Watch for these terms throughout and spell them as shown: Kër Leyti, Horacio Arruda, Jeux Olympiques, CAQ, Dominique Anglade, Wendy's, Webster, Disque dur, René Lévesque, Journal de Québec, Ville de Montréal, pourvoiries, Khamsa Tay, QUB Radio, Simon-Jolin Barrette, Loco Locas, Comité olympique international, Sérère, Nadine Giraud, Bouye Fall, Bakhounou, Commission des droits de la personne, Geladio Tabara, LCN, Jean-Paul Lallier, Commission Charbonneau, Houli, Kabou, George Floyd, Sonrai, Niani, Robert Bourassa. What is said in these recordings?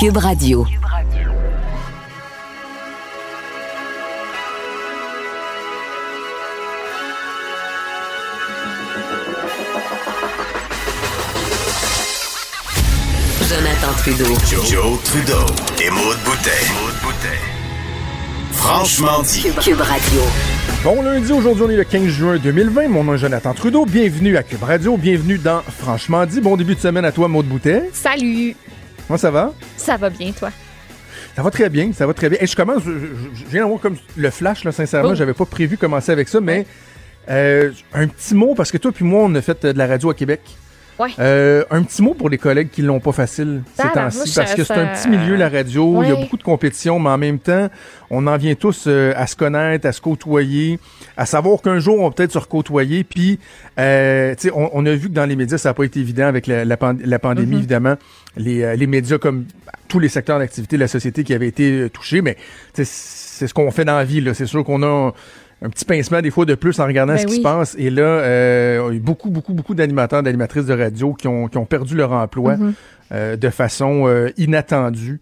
QUB Radio. Jonathan Trudeau. Joe Trudeau. Et Maude Boutet. Franchement dit. QUB Radio. Bon lundi, aujourd'hui on est le 15 juin 2020. Mon nom est Jonathan Trudeau. Bienvenue à QUB Radio. Bienvenue dans Franchement dit. Bon début de semaine à toi, Maude Boutet. Salut. Comment ça va? Ça va bien, toi? Ça va très bien, ça va très bien. Et je commence, je viens d'avoir comme le flash, là, sincèrement, j'avais pas prévu commencer avec ça, mais un petit mot, parce que toi puis moi, on a fait de la radio à Québec. Ouais. Un petit mot pour les collègues qui l'ont pas facile ces temps-ci, parce que c'est un petit milieu, la radio, il y a beaucoup de compétition, mais en même temps, on en vient tous à se connaître, à se côtoyer, à savoir qu'un jour, on va peut-être se recôtoyer, puis on a vu que dans les médias, ça n'a pas été évident avec la pandémie, évidemment, les médias comme tous les secteurs d'activité de la société qui avaient été touchés, mais c'est ce qu'on fait dans la vie, là. C'est sûr qu'on a un petit pincement des fois de plus en regardant ce qui se passe. Et là, beaucoup d'animateurs, d'animatrices de radio qui ont perdu leur emploi de façon inattendue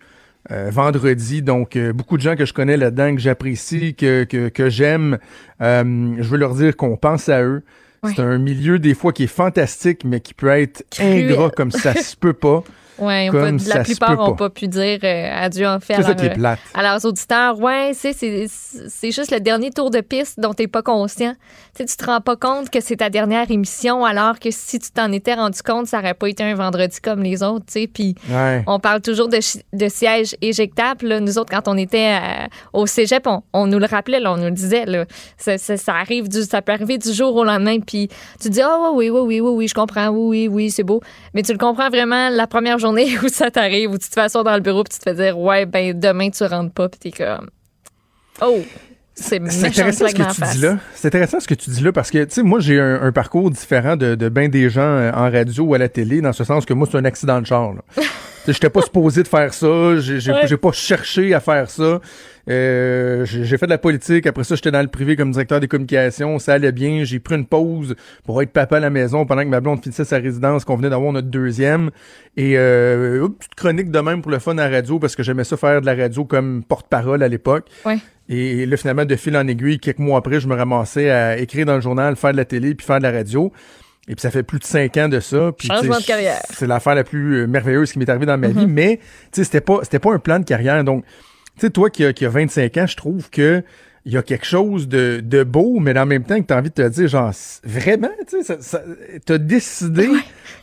vendredi. Donc, beaucoup de gens que je connais là-dedans, que j'apprécie, que j'aime, je veux leur dire qu'on pense à eux. Ouais. C'est un milieu des fois qui est fantastique, mais qui peut être ingrat comme ça se peut pas. Oui, la plupart n'ont pas pu dire adieu en fait à leurs auditeurs. Oui, c'est juste le dernier tour de piste dont tu n'es pas conscient. Tu ne te rends pas compte que c'est ta dernière émission, alors que si tu t'en étais rendu compte, ça n'aurait pas été un vendredi comme les autres. Puis on parle toujours de sièges éjectables. Là. Nous autres, quand on était au cégep, on nous le rappelait, là, on nous le disait. Là. Ça peut arriver du jour au lendemain. Puis tu dis oui, je comprends, oui, c'est beau. Mais tu le comprends vraiment la première journée où ça t'arrive, où tu te fais asseoir dans le bureau puis tu te fais dire demain tu rentres pas, puis t'es comme c'est intéressant ce que tu dis là. C'est intéressant ce que tu dis là, parce que tu sais, moi j'ai un parcours différent de bien des gens en radio ou à la télé, dans ce sens que moi c'est un accident de char. J'étais pas supposé de faire ça, j'ai pas cherché à faire ça. J'ai fait de la politique, après ça j'étais dans le privé comme directeur des communications, ça allait bien, j'ai pris une pause pour être papa à la maison pendant que ma blonde finissait sa résidence, qu'on venait d'avoir notre deuxième, et petite chronique de même pour le fun à la radio, parce que j'aimais ça faire de la radio comme porte-parole à l'époque. Ouais. Et là finalement, de fil en aiguille, quelques mois après, je me ramassais à écrire dans le journal, faire de la télé puis faire de la radio. Et puis ça fait plus de 5 ans de ça. Puis, changement de carrière. C'est l'affaire la plus merveilleuse qui m'est arrivée dans ma vie, mais c'était pas un plan de carrière. Donc, tu sais, toi qui a 25 ans, je trouve que il y a quelque chose de beau, mais en même temps que t'as envie de te dire, genre, vraiment, tu sais, t'as décidé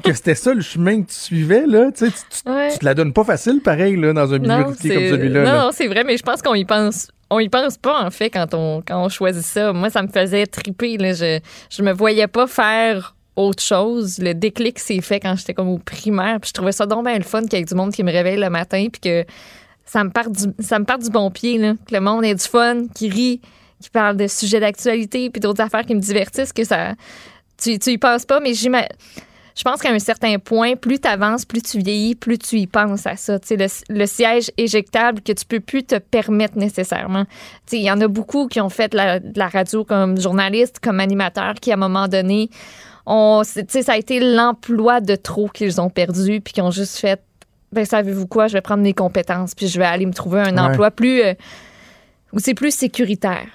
que c'était ça le chemin que tu suivais, là, tu sais, tu te la donnes pas facile, pareil, là, dans un milieu comme celui-là. Non, c'est vrai, mais je pense qu'on y pense. On y pense pas, en fait, quand on choisit ça. Moi, ça me faisait triper, là. Je me voyais pas faire autre chose. Le déclic s'est fait quand j'étais comme au primaire, puis je trouvais ça donc bien le fun qu'il y ait du monde qui me réveille le matin, puis que ça me part du bon pied, là, que le monde ait du fun, qui rit, qui parle de sujets d'actualité, puis d'autres affaires qui me divertissent, que ça... Tu y penses pas, mais je pense qu'à un certain point, plus tu avances, plus tu vieillis, plus tu y penses à ça. Tu sais, le siège éjectable que tu peux plus te permettre nécessairement. Tu sais, il y en a beaucoup qui ont fait de la radio comme journaliste, comme animateur, qui, à un moment donné... ça a été l'emploi de trop qu'ils ont perdu, puis qu'ils ont juste fait, savez-vous quoi, je vais prendre mes compétences, puis je vais aller me trouver un emploi plus où c'est plus sécuritaire,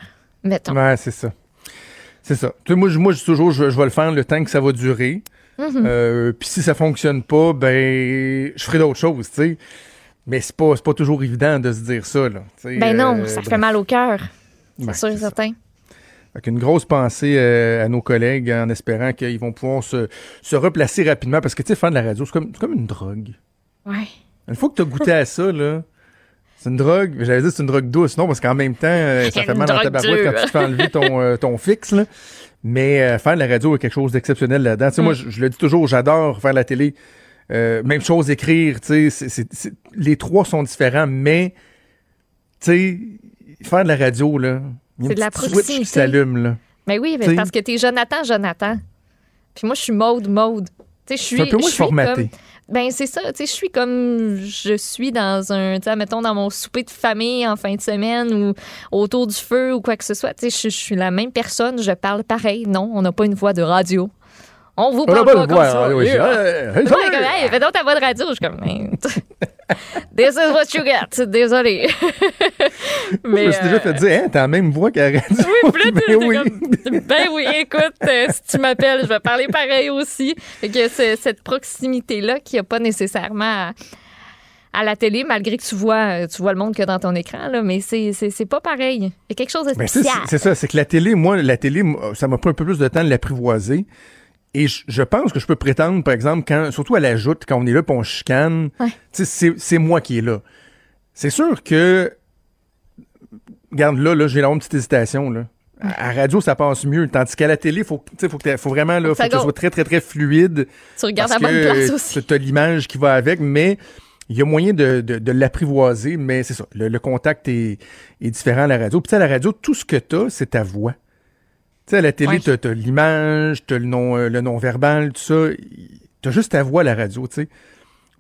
mettons. Ouais, c'est ça. C'est ça. Tu sais, moi, toujours, je vais le faire le temps que ça va durer. Puis si ça fonctionne pas, je ferai d'autres choses, tu sais. Mais c'est pas toujours évident de se dire ça, là. Ça fait mal au cœur. C'est sûr et certain. Avec une grosse pensée à nos collègues, en espérant qu'ils vont pouvoir se replacer rapidement, parce que, tu sais, faire de la radio, c'est comme une drogue. Ouais. Une fois que tu as goûté à ça, là, c'est une drogue, j'allais dire c'est une drogue douce, non, parce qu'en même temps, ça fait mal dans ta barouette quand tu te fais enlever ton fixe, là. Mais faire de la radio est quelque chose d'exceptionnel là-dedans. Tu sais, moi, je le dis toujours, j'adore faire de la télé. Même chose, écrire, tu sais, les trois sont différents, mais, tu sais, faire de la radio, là... C'est de la proximité qui s'allume, là. Mais oui, mais parce que t'es Jonathan. Puis moi, je suis Maude. Tu sais, je suis. C'est un peu moins formaté. C'est ça. Tu sais, je suis comme je suis dans un, tu sais, mettons dans mon souper de famille en fin de semaine ou autour du feu ou quoi que ce soit. Tu sais, je suis la même personne. Je parle pareil. Non, on n'a pas une voix de radio. On vous parle pas comme ça. Oui, fais donc ta voix de radio. Je suis comme. This is what you get. Désolé. Mais, je me suis déjà fait dire, hein, t'as la même voix qu'à Radio. Oui, plus ben oui, écoute, si tu m'appelles, je vais parler pareil aussi. Fait que c'est cette proximité-là qu'il n'y a pas nécessairement à la télé, malgré que tu vois le monde que dans ton écran, là, mais c'est pas pareil. Il y a quelque chose de spécial. C'est ça, c'est que la télé, ça m'a pris un peu plus de temps de l'apprivoiser. Et je pense que je peux prétendre, par exemple, quand, surtout à la joute, quand on est là et on chicane, ouais. C'est moi qui est là. C'est sûr que, regarde, là j'ai la même petite hésitation. Là. À radio, ça passe mieux. Tandis qu'à la télé, faut vraiment là, faut que ça soit très, très, très fluide. Tu regardes parce la bonne place aussi. Tu as l'image qui va avec, mais il y a moyen de l'apprivoiser. Mais c'est ça, le contact est différent à la radio. Puis à la radio, tout ce que tu as, c'est ta voix. Tu sais, à la télé, ouais. T'as l'image, t'as le non-verbal, tout ça. T'as juste ta voix à la radio, tu sais.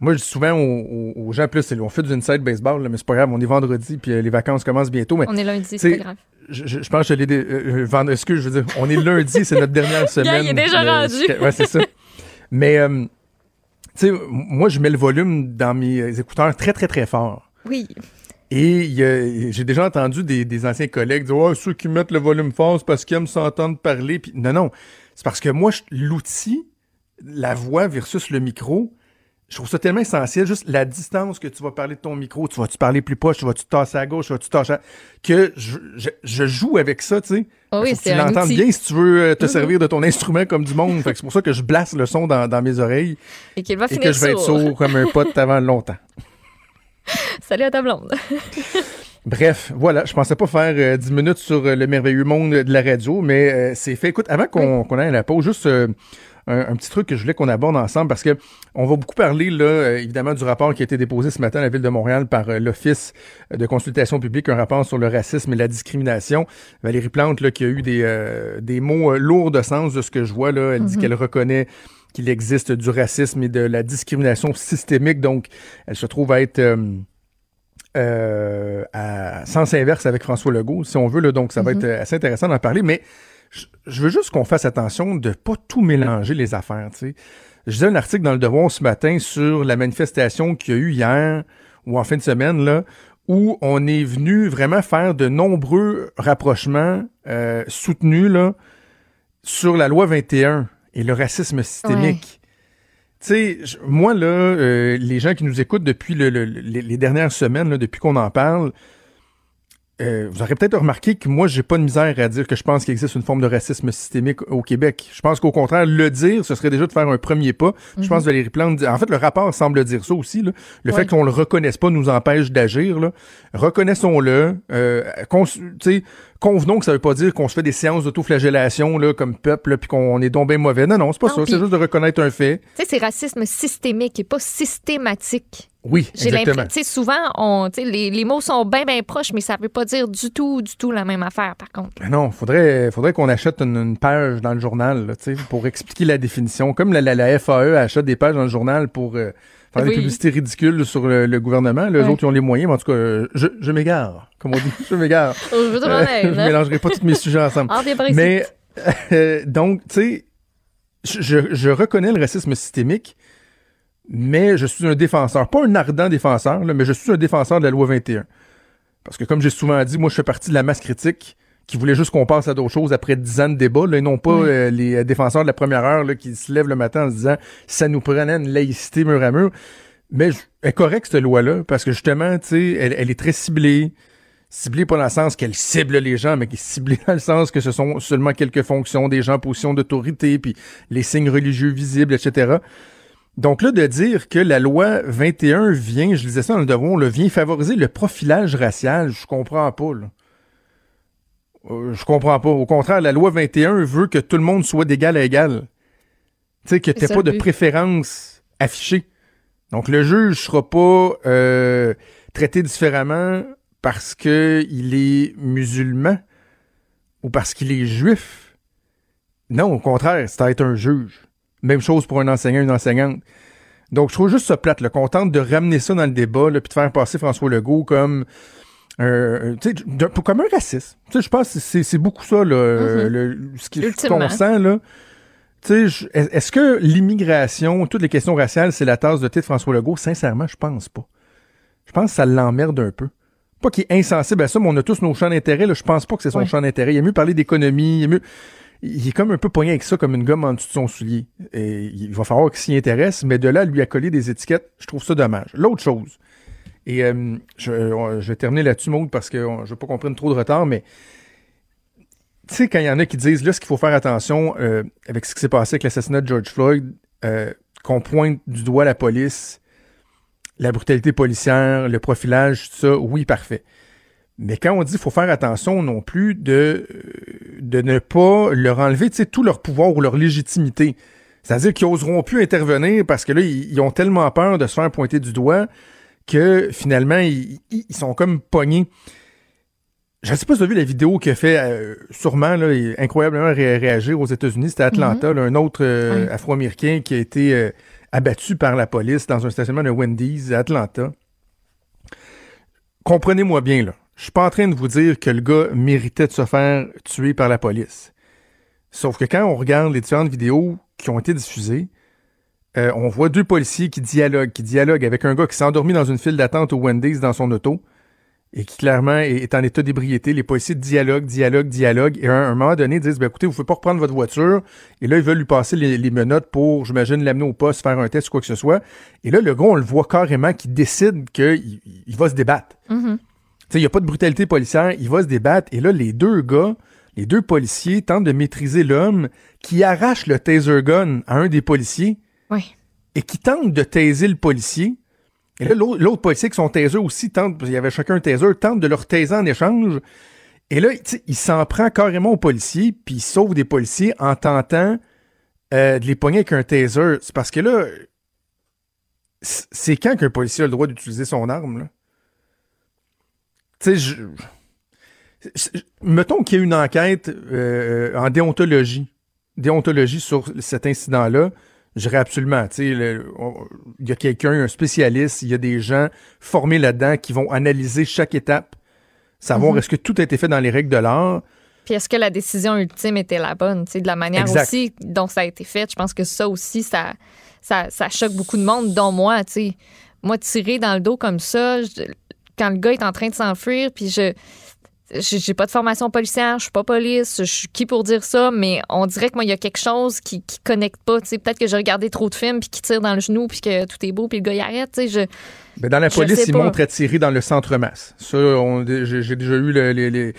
Moi, je dis souvent aux gens, plus, on fait du inside baseball, là, mais c'est pas grave, on est vendredi, puis les vacances commencent bientôt. Mais, on est lundi, c'est pas grave. Je pense que je l'ai... excuse, je veux dire, on est lundi, c'est notre dernière semaine. Yeah, il est déjà rendu. Ouais, c'est ça. Mais, tu sais, moi, je mets le volume dans mes écouteurs très, très, très fort. Oui. Et j'ai déjà entendu des anciens collègues dire « Oh, ceux qui mettent le volume fort, c'est parce qu'ils aiment s'entendre parler. » Puis non, c'est parce que moi, l'outil, la voix versus le micro, je trouve ça tellement essentiel, juste la distance que tu vas parler de ton micro, tu vas-tu parler plus proche, tu vas-tu tasser à gauche, tu vas-tu tasser à... que je joue avec ça, tu sais. Oh oui, c'est tu l'entends bien si tu veux te servir de ton instrument comme du monde. Fait que c'est pour ça que je blasse le son dans mes oreilles et qu'il va finir que je vais être sourd comme un pote avant longtemps. Salut à ta blonde. Bref, voilà, je pensais pas faire 10 minutes sur le merveilleux monde de la radio, mais c'est fait. Écoute, avant qu'on aille à la pause, juste un petit truc que je voulais qu'on aborde ensemble, parce que on va beaucoup parler, là, évidemment, du rapport qui a été déposé ce matin à la Ville de Montréal par l'Office de consultation publique, un rapport sur le racisme et la discrimination. Valérie Plante, là, qui a eu des mots lourds de sens de ce que je vois, là, elle dit qu'elle reconnaît qu'il existe du racisme et de la discrimination systémique. Donc, elle se trouve à être à sens inverse avec François Legault, si on veut. Là, donc, ça va être assez intéressant d'en parler. Mais je veux juste qu'on fasse attention de ne pas tout mélanger les affaires. T'sais. Je lisais un article dans Le Devoir ce matin sur la manifestation qu'il y a eu hier ou en fin de semaine, là, où on est venu vraiment faire de nombreux rapprochements soutenus là, sur la loi 21. Et le racisme systémique. Ouais. Tu sais, moi, là, les gens qui nous écoutent depuis les dernières semaines, là, depuis qu'on en parle, vous aurez peut-être remarqué que moi, j'ai pas de misère à dire que je pense qu'il existe une forme de racisme systémique au Québec. Je pense qu'au contraire, le dire, ce serait déjà de faire un premier pas. Je pense que Valérie Plante dit... En fait, le rapport semble dire ça aussi. Là. Le fait qu'on le reconnaisse pas nous empêche d'agir. Là. Reconnaissons-le. Convenons que ça veut pas dire qu'on se fait des séances d'autoflagellation là, comme peuple, puis qu'on est donc bien mauvais. Non, c'est pas ça. C'est juste de reconnaître un fait. Tu sais, c'est racisme systémique et pas systématique. Oui, exactement. Tu sais, souvent, les mots sont bien, bien proches, mais ça veut pas dire du tout la même affaire, par contre. Mais non, faudrait qu'on achète une page dans le journal, là, pour expliquer la définition. Comme la FAE achète des pages dans le journal pour faire des publicités ridicules sur le gouvernement. Les autres, ils ont les moyens, mais en tout cas, je m'égare, comme on dit. Je m'égare. Je mélangerai pas tous mes sujets ensemble. Mais, donc, tu sais, je reconnais le racisme systémique, mais je suis un défenseur, pas un ardent défenseur, là, mais je suis un défenseur de la loi 21. Parce que comme j'ai souvent dit, moi je fais partie de la masse critique qui voulait juste qu'on passe à d'autres choses après 10 ans de débat, là, et non pas les défenseurs de la première heure là, qui se lèvent le matin en se disant « ça nous prenait une laïcité mur à mur ». Mais elle est correcte cette loi-là, parce que justement, tu sais, elle est très ciblée. Ciblée pas dans le sens qu'elle cible les gens, mais qui est ciblée dans le sens que ce sont seulement quelques fonctions des gens en position d'autorité, puis les signes religieux visibles, etc. Donc là, de dire que la loi 21 vient, je disais ça dans Le Devoir, là, vient favoriser le profilage racial, je comprends pas. Là. Je comprends pas. Au contraire, la loi 21 veut que tout le monde soit d'égal à égal. Tu sais, que t'aies pas de préférence affichée. Donc le juge sera pas traité différemment parce qu'il est musulman ou parce qu'il est juif. Non, au contraire, c'est à être un juge. Même chose pour un enseignant, une enseignante. Donc, je trouve juste ça plate, là, qu'on tente de ramener ça dans le débat, là, puis de faire passer François Legault comme comme un raciste. Tu sais, je pense que c'est beaucoup ça, là, ce qu'on sent, là. Tu sais, est-ce que l'immigration, toutes les questions raciales, c'est la tasse de thé de François Legault? Sincèrement, je pense pas. je pense que ça l'emmerde un peu. Pas qu'il est insensible à ça, mais on a tous nos champs d'intérêt. Je pense pas que c'est son champ d'intérêt. Il aime mieux parler d'économie. Il est comme un peu poigné avec ça, comme une gomme en dessous de son soulier. Et il va falloir qu'il s'y intéresse, mais de là à lui accoler des étiquettes, je trouve ça dommage. L'autre chose, et je vais terminer là-dessus, Maude, parce que je veux pas qu'on prenne trop de retard, mais tu sais, quand il y en a qui disent, là, ce qu'il faut faire attention avec ce qui s'est passé avec l'assassinat de George Floyd, qu'on pointe du doigt la police, la brutalité policière, le profilage, tout ça, oui, parfait. Mais quand on dit qu'il faut faire attention non plus de ne pas leur enlever tout leur pouvoir ou leur légitimité, c'est-à-dire qu'ils n'oseront plus intervenir parce que là, ils ont tellement peur de se faire pointer du doigt que finalement, ils sont comme pognés. Je ne sais pas si tu as vu la vidéo qui a fait sûrement là, incroyablement réagir aux États-Unis, c'était à Atlanta, là, un autre Afro-Américain qui a été abattu par la police dans un stationnement de Wendy's à Atlanta. Comprenez-moi bien, là. Je suis pas en train de vous dire que le gars méritait de se faire tuer par la police. Sauf que quand on regarde les différentes vidéos qui ont été diffusées, on voit deux policiers qui dialoguent avec un gars qui s'est endormi dans une file d'attente au Wendy's dans son auto et qui clairement est en état d'ébriété. Les policiers dialoguent et à un moment donné ils disent « Ben écoutez, vous pouvez pas reprendre votre voiture » et là ils veulent lui passer les menottes pour, j'imagine, l'amener au poste, faire un test ou quoi que ce soit. Et là le gars, on le voit carrément qui décide qu'il va se débattre. Mm-hmm. Il n'y a pas de brutalité policière, il va se débattre. Et là, les deux policiers tentent de maîtriser l'homme qui arrache le taser gun à un des policiers et qui tente de taser le policier. Et là, l'autre policier qui son taser aussi tente, parce qu'il y avait chacun un taser, tente de leur taiser en échange. Et là, il s'en prend carrément aux policiers, puis il sauve des policiers en tentant de les pogner avec un taser. C'est parce que là, c'est quand qu'un policier a le droit d'utiliser son arme, là? Tu sais, mettons qu'il y a une enquête en déontologie sur cet incident-là, j'irais absolument, tu sais, il y a quelqu'un, un spécialiste, il y a des gens formés là-dedans qui vont analyser chaque étape, savoir est-ce que tout a été fait dans les règles de l'art. Puis est-ce que la décision ultime était la bonne, tu sais, de la manière aussi dont ça a été fait. Je pense que ça aussi, ça choque beaucoup de monde, dont moi, tu sais. Moi, tirer dans le dos comme ça... Quand le gars est en train de s'enfuir, puis j'ai pas de formation policière, je suis pas police, je suis qui pour dire ça, mais on dirait que moi, il y a quelque chose qui connecte pas. T'sais. Peut-être que j'ai regardé trop de films, puis qui tire dans le genou, puis que tout est beau, puis le gars, il arrête. Dans la police, ils montrent à tirer dans le centre-masse. Ça, j'ai déjà eu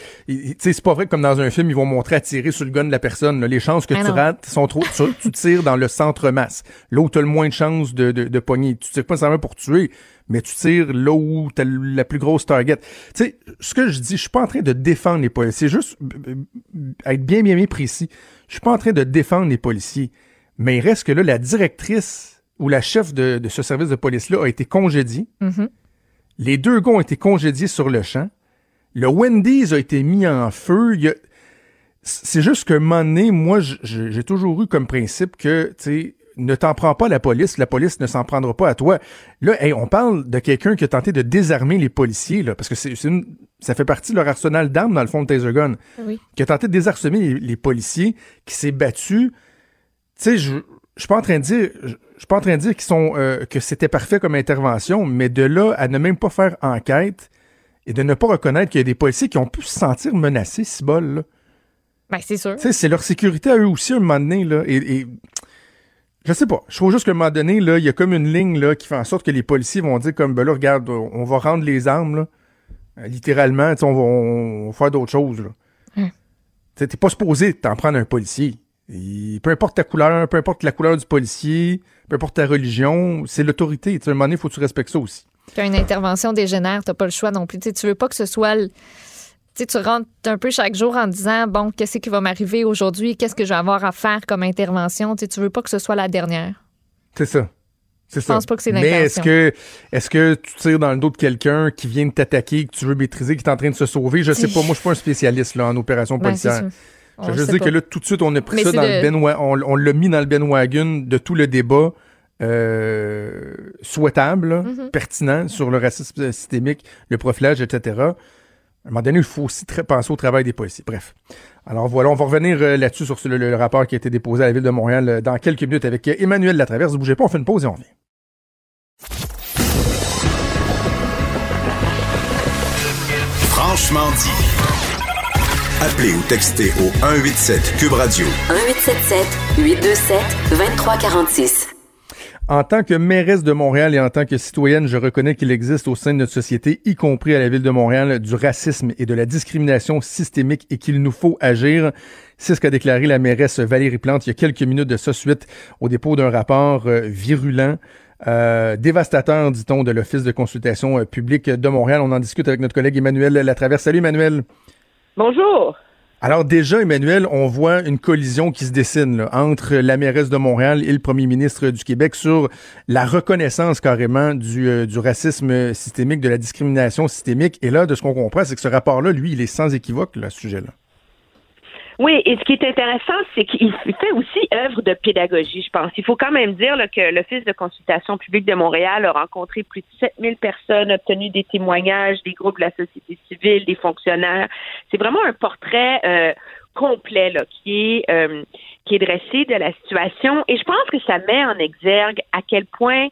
c'est pas vrai que comme dans un film, ils vont montrer à tirer sur le gun de la personne. Là. Les chances que tu rates sont trop... tu tires dans le centre-masse. Là où t'as le moins de chances de pogner. Tu tires pas nécessairement pour tuer, mais tu tires là où t'as la plus grosse target. Tu sais, ce que je dis, je suis pas en train de défendre les policiers. C'est juste être bien précis. Je suis pas en train de défendre les policiers. Mais il reste que là, la directrice ou la chef de ce service de police-là a été congédiée. Mm-hmm. Les deux gars ont été congédiés sur le champ. Le Wendy's a été mis en feu. C'est juste qu'à un moment donné, moi, j'ai toujours eu comme principe que, tu sais, ne t'en prends pas à la police ne s'en prendra pas à toi. Là, on parle de quelqu'un qui a tenté de désarmer les policiers, là, parce que ça fait partie de leur arsenal d'armes, dans le fond, de taser gun. Oui. Qui a tenté de désarmer les policiers, qui s'est battu. Tu sais, je suis pas en train de dire qu'ils sont que c'était parfait comme intervention, mais de là à ne même pas faire enquête et de ne pas reconnaître qu'il y a des policiers qui ont pu se sentir menacés, cibole, là. Ben, c'est sûr. Tu sais, c'est leur sécurité à eux aussi, à un moment donné, là. Et je sais pas. Je trouve juste qu'à un moment donné, là, il y a comme une ligne, là, qui fait en sorte que les policiers vont dire comme, ben là, regarde, on va rendre les armes, là. Littéralement, tu sais, on va faire d'autres choses, là. Tu sais, t'es pas supposé t'en prendre un policier. Et peu importe ta couleur, peu importe la couleur du policier, peu importe ta religion, c'est l'autorité. Tu sais, à un moment donné, il faut que tu respectes ça aussi. Quand une intervention dégénère, t'as pas le choix non plus. Tu sais, tu veux pas que ce soit... Tu sais, tu rentres un peu chaque jour en disant, bon, qu'est-ce qui va m'arriver aujourd'hui? Qu'est-ce que je vais avoir à faire comme intervention? Tu sais, tu veux pas que ce soit la dernière. C'est ça. C'est ça. Je pense pas que c'est l'intention. Mais est-ce que tu tires dans le dos de quelqu'un qui vient de t'attaquer, que tu veux maîtriser, qui est en train de se sauver? Je sais pas. Moi, je suis pas un spécialiste, là, en opération policière. Je veux juste dire que là, tout de suite, on a pris ça dans le on l'a mis dans le bandwagon de tout le débat. Souhaitable, pertinent sur le racisme systémique, le profilage, etc. À un moment donné, il faut aussi penser au travail des policiers. Bref. Alors voilà, on va revenir là-dessus sur le rapport qui a été déposé à la Ville de Montréal dans quelques minutes avec Emmanuelle Latraverse. Ne bougez pas, on fait une pause et on revient. Franchement dit. Appelez ou textez au 187 QUB Radio. 1877-827-2346. En tant que mairesse de Montréal et en tant que citoyenne, je reconnais qu'il existe au sein de notre société, y compris à la Ville de Montréal, du racisme et de la discrimination systémique et qu'il nous faut agir. C'est ce qu'a déclaré la mairesse Valérie Plante il y a quelques minutes de ça suite au dépôt d'un rapport virulent, dévastateur, dit-on, de l'Office de consultation publique de Montréal. On en discute avec notre collègue Emmanuelle Latraverse. Salut Emmanuelle. Bonjour. Alors déjà, Emmanuel, on voit une collision qui se dessine là, entre la mairesse de Montréal et le premier ministre du Québec sur la reconnaissance carrément du racisme systémique, de la discrimination systémique. Et là, de ce qu'on comprend, c'est que ce rapport-là, lui, il est sans équivoque, là, ce sujet-là. Oui, et ce qui est intéressant, c'est qu'il fait aussi œuvre de pédagogie, je pense. Il faut quand même dire là, que l'Office de consultation publique de Montréal a rencontré plus de 7000 personnes, obtenu des témoignages, des groupes de la société civile, des fonctionnaires. C'est vraiment un portrait complet là, qui est dressé de la situation. Et je pense que ça met en exergue à quel point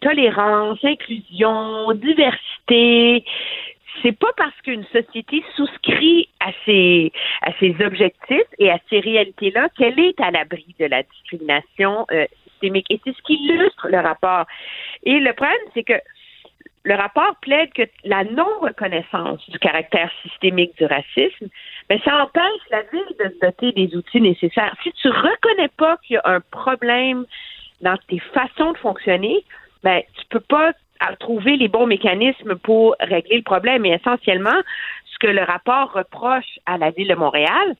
tolérance, inclusion, diversité... C'est pas parce qu'une société souscrit à ses objectifs et à ces réalités-là qu'elle est à l'abri de la discrimination systémique. Et c'est ce qui illustre le rapport. Et le problème, c'est que le rapport plaide que la non-reconnaissance du caractère systémique du racisme, ben, ça empêche la Ville de se doter des outils nécessaires. Si tu reconnais pas qu'il y a un problème dans tes façons de fonctionner, ben, tu peux pas à trouver les bons mécanismes pour régler le problème. Et essentiellement, ce que le rapport reproche à la Ville de Montréal,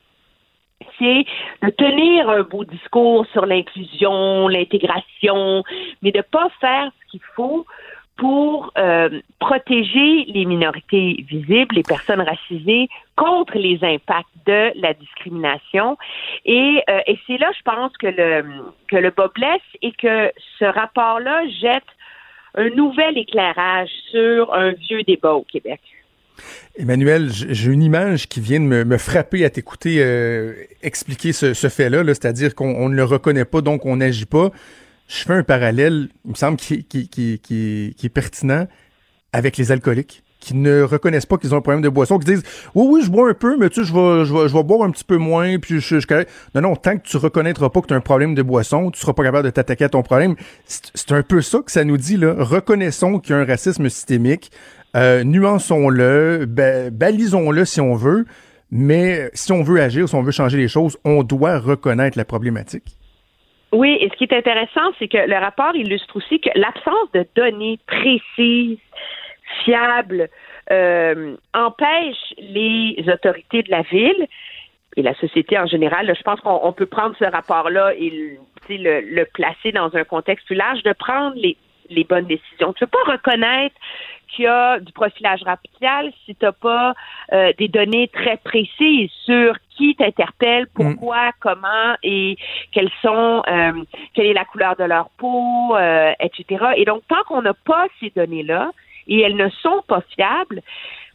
c'est de tenir un beau discours sur l'inclusion, l'intégration, mais de ne pas faire ce qu'il faut pour protéger les minorités visibles, les personnes racisées, contre les impacts de la discrimination. Et c'est là, je pense, que le bas blesse et que ce rapport-là jette un nouvel éclairage sur un vieux débat au Québec. Emmanuel, j'ai une image qui vient de me frapper à t'écouter expliquer ce fait-là, là, c'est-à-dire qu'on ne le reconnaît pas, donc on n'agit pas. Je fais un parallèle, il me semble, qui est pertinent avec les alcooliques, qui ne reconnaissent pas qu'ils ont un problème de boisson, qui disent « Oui, je bois un peu, mais tu sais, je vais boire un petit peu moins, puis je... » Non, tant que tu reconnaîtras pas que tu as un problème de boisson, tu seras pas capable de t'attaquer à ton problème. C'est un peu ça que ça nous dit, là. Reconnaissons qu'il y a un racisme systémique, nuançons-le, balisons-le si on veut, mais si on veut agir, si on veut changer les choses, on doit reconnaître la problématique. Oui, et ce qui est intéressant, c'est que le rapport illustre aussi que l'absence de données précises fiable empêche les autorités de la ville et la société en général. Là, je pense qu'on peut prendre ce rapport-là et le placer dans un contexte plus large, de prendre les bonnes décisions. Tu ne peux pas reconnaître qu'il y a du profilage racial si tu n'as pas des données très précises sur qui t'interpelle, pourquoi, comment et quelle est la couleur de leur peau, etc. Et donc, tant qu'on n'a pas ces données-là, et elles ne sont pas fiables,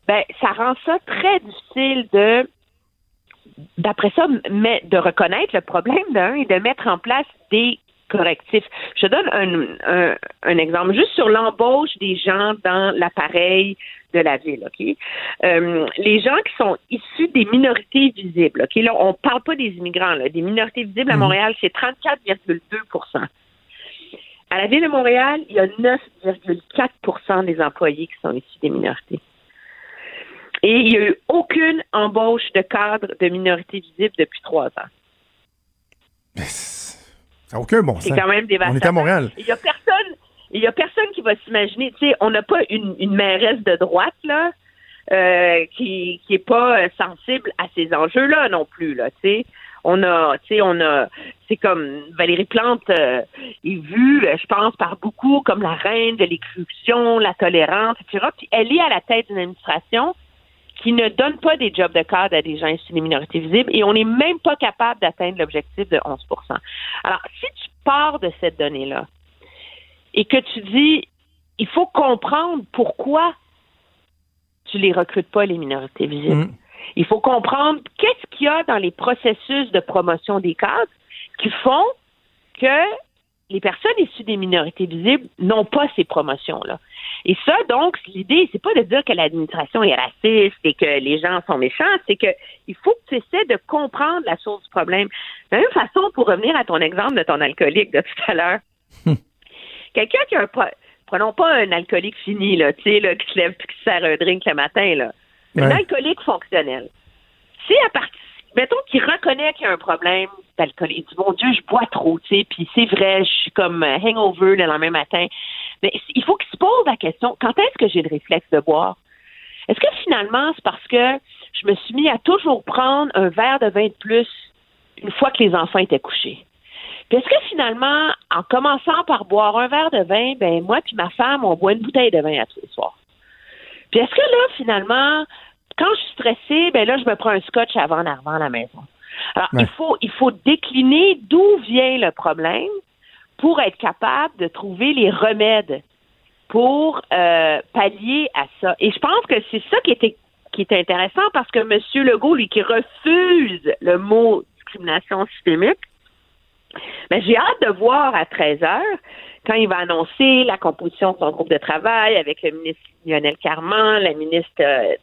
ben ça rend ça très difficile de reconnaître le problème d'un et de mettre en place des correctifs. Je donne un exemple juste sur l'embauche des gens dans l'appareil de la ville, OK? Les gens qui sont issus des minorités visibles, OK? Là, on ne parle pas des immigrants, là. Des minorités visibles à Montréal, c'est 34,2 %. À la Ville de Montréal, il y a 9,4 % des employés qui sont issus des minorités. Et il n'y a eu aucune embauche de cadres de minorités visibles depuis 3 ans. Mais ça n'a aucun bon sens. C'est quand même dévastateur. On est à Montréal. Il n'y a personne qui va s'imaginer. Tu sais, on n'a pas une mairesse de droite, là, qui n'est pas sensible à ces enjeux-là non plus, là, tu sais. C'est comme Valérie Plante est vue, je pense, par beaucoup comme la reine de l'exclusion, la tolérance, etc. Puis elle est à la tête d'une administration qui ne donne pas des jobs de cadre à des gens issus des minorités visibles et on n'est même pas capable d'atteindre l'objectif de 11 %. Alors, si tu pars de cette donnée-là et que tu dis, il faut comprendre pourquoi tu les recrutes pas, les minorités visibles. Il faut comprendre qu'est-ce qu'il y a dans les processus de promotion des cadres qui font que les personnes issues des minorités visibles n'ont pas ces promotions-là. Et ça, donc, l'idée, c'est pas de dire que l'administration est raciste et que les gens sont méchants, c'est que il faut que tu essaies de comprendre la source du problème. De la même façon, pour revenir à ton exemple de ton alcoolique de tout à l'heure, quelqu'un qui a un... Prenons pas un alcoolique fini, là, tu sais, là, qui se lève et qui se sert un drink le matin, là. Ouais. Un alcoolique fonctionnel. Si à partir... Mettons qu'il reconnaît qu'il y a un problème d'alcool. Il dit, mon Dieu, je bois trop, tu sais, puis c'est vrai, je suis comme hangover le lendemain matin. Mais il faut qu'il se pose la question, quand est-ce que j'ai le réflexe de boire? Est-ce que finalement, c'est parce que je me suis mis à toujours prendre un verre de vin de plus une fois que les enfants étaient couchés? Puis est-ce que finalement, en commençant par boire un verre de vin, ben moi puis ma femme, on boit une bouteille de vin à tous les soirs? Puis est-ce que là, finalement... Quand je suis stressée, ben là, je me prends un scotch avant d'arriver à la maison. Alors, ouais. il faut décliner d'où vient le problème pour être capable de trouver les remèdes pour pallier à ça. Et je pense que c'est ça qui est intéressant parce que M. Legault, lui, qui refuse le mot discrimination systémique, ben, j'ai hâte de voir à 13 heures quand il va annoncer la composition de son groupe de travail avec le ministre Lionel Carmant, la ministre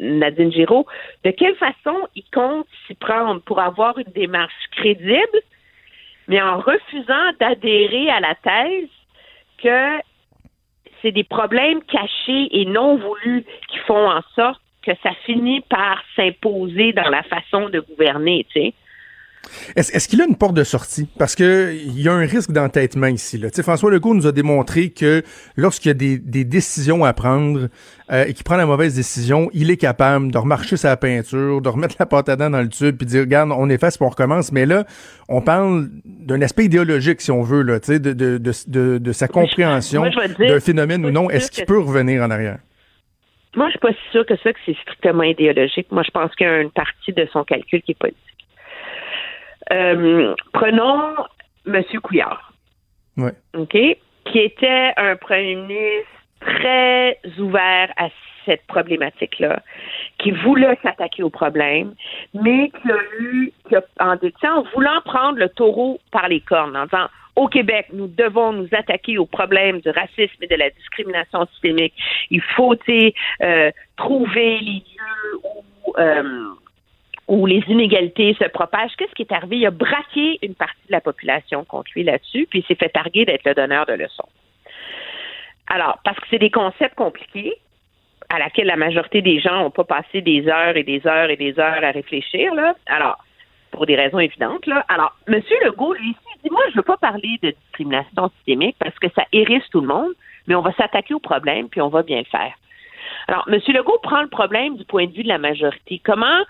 Nadine Giraud, de quelle façon il compte s'y prendre pour avoir une démarche crédible, mais en refusant d'adhérer à la thèse que c'est des problèmes cachés et non voulus qui font en sorte que ça finit par s'imposer dans la façon de gouverner, tu sais. Est-ce qu'il a une porte de sortie? Parce que il y a un risque d'entêtement ici, là. Tu sais, François Legault nous a démontré que lorsqu'il y a des décisions à prendre et qu'il prend la mauvaise décision, il est capable de remarcher sa peinture, de remettre la pâte à dents dans le tube puis de dire, regarde, on efface puis on recommence. Mais là, on parle d'un aspect idéologique, si on veut, là, tu sais, de sa compréhension d'un phénomène ou non. Est-ce qu'il peut revenir en arrière? Moi, je suis pas si sûre que ça, que c'est strictement idéologique. Moi, je pense qu'il y a une partie de son calcul qui est politique. Prenons M. Couillard, ouais. Okay, qui était un premier ministre très ouvert à cette problématique-là, qui voulait s'attaquer au problème, mais qui a, en voulant prendre le taureau par les cornes, en disant « Au Québec, nous devons nous attaquer au problème du racisme et de la discrimination systémique. Il faut trouver les lieux où les inégalités se propagent. » Qu'est-ce qui est arrivé? Il a braqué une partie de la population contre lui là-dessus, puis il s'est fait targuer d'être le donneur de leçons. Alors, parce que c'est des concepts compliqués à laquelle la majorité des gens n'ont pas passé des heures et des heures et des heures à réfléchir, là. Alors, pour des raisons évidentes, là. Alors, M. Legault, lui, il dit, moi, je ne veux pas parler de discrimination systémique parce que ça hérisse tout le monde, mais on va s'attaquer au problème, puis on va bien le faire. Alors, M. Legault prend le problème du point de vue de la majorité. Comment